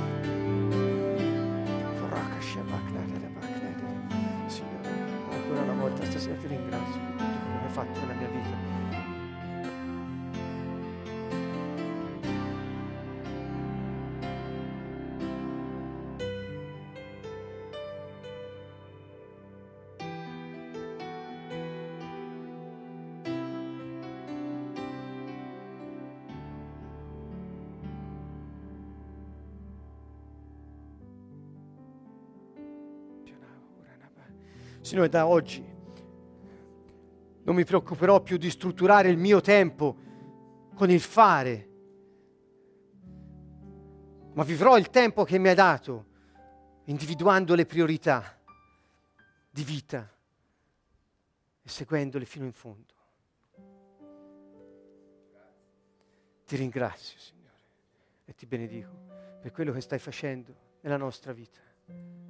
Signore, da oggi non mi preoccuperò più di strutturare il mio tempo con il fare, ma vivrò il tempo che mi hai dato individuando le priorità di vita e seguendole fino in fondo. Ti ringrazio, Signore, e ti benedico per quello che stai facendo nella nostra vita.